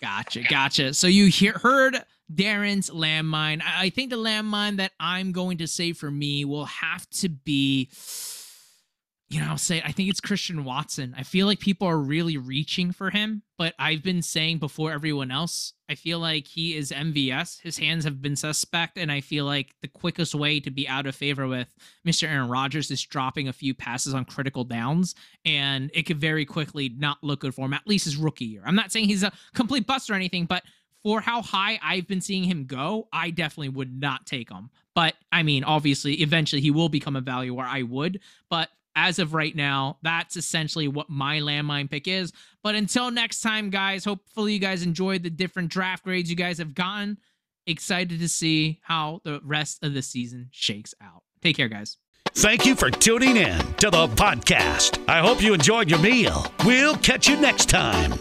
Gotcha. So you heard Darren's landmine. I think the landmine that I'm going to say for me will have to be, you know, I'll say, I think it's Christian Watson. I feel like people are really reaching for him, but I've been saying before everyone else, I feel like he is MVS. His hands have been suspect, and I feel like the quickest way to be out of favor with Mr. Aaron Rodgers is dropping a few passes on critical downs, and it could very quickly not look good for him, at least his rookie year. I'm not saying he's a complete bust or anything, but for how high I've been seeing him go, I definitely would not take him. But, I mean, obviously, eventually he will become a value where I would, but as of right now, that's essentially what my landmine pick is. But until next time, guys, hopefully you guys enjoyed the different draft grades you guys have gotten. Excited to see how the rest of the season shakes out. Take care, guys. Thank you for tuning in to the podcast. I hope you enjoyed your meal. We'll catch you next time.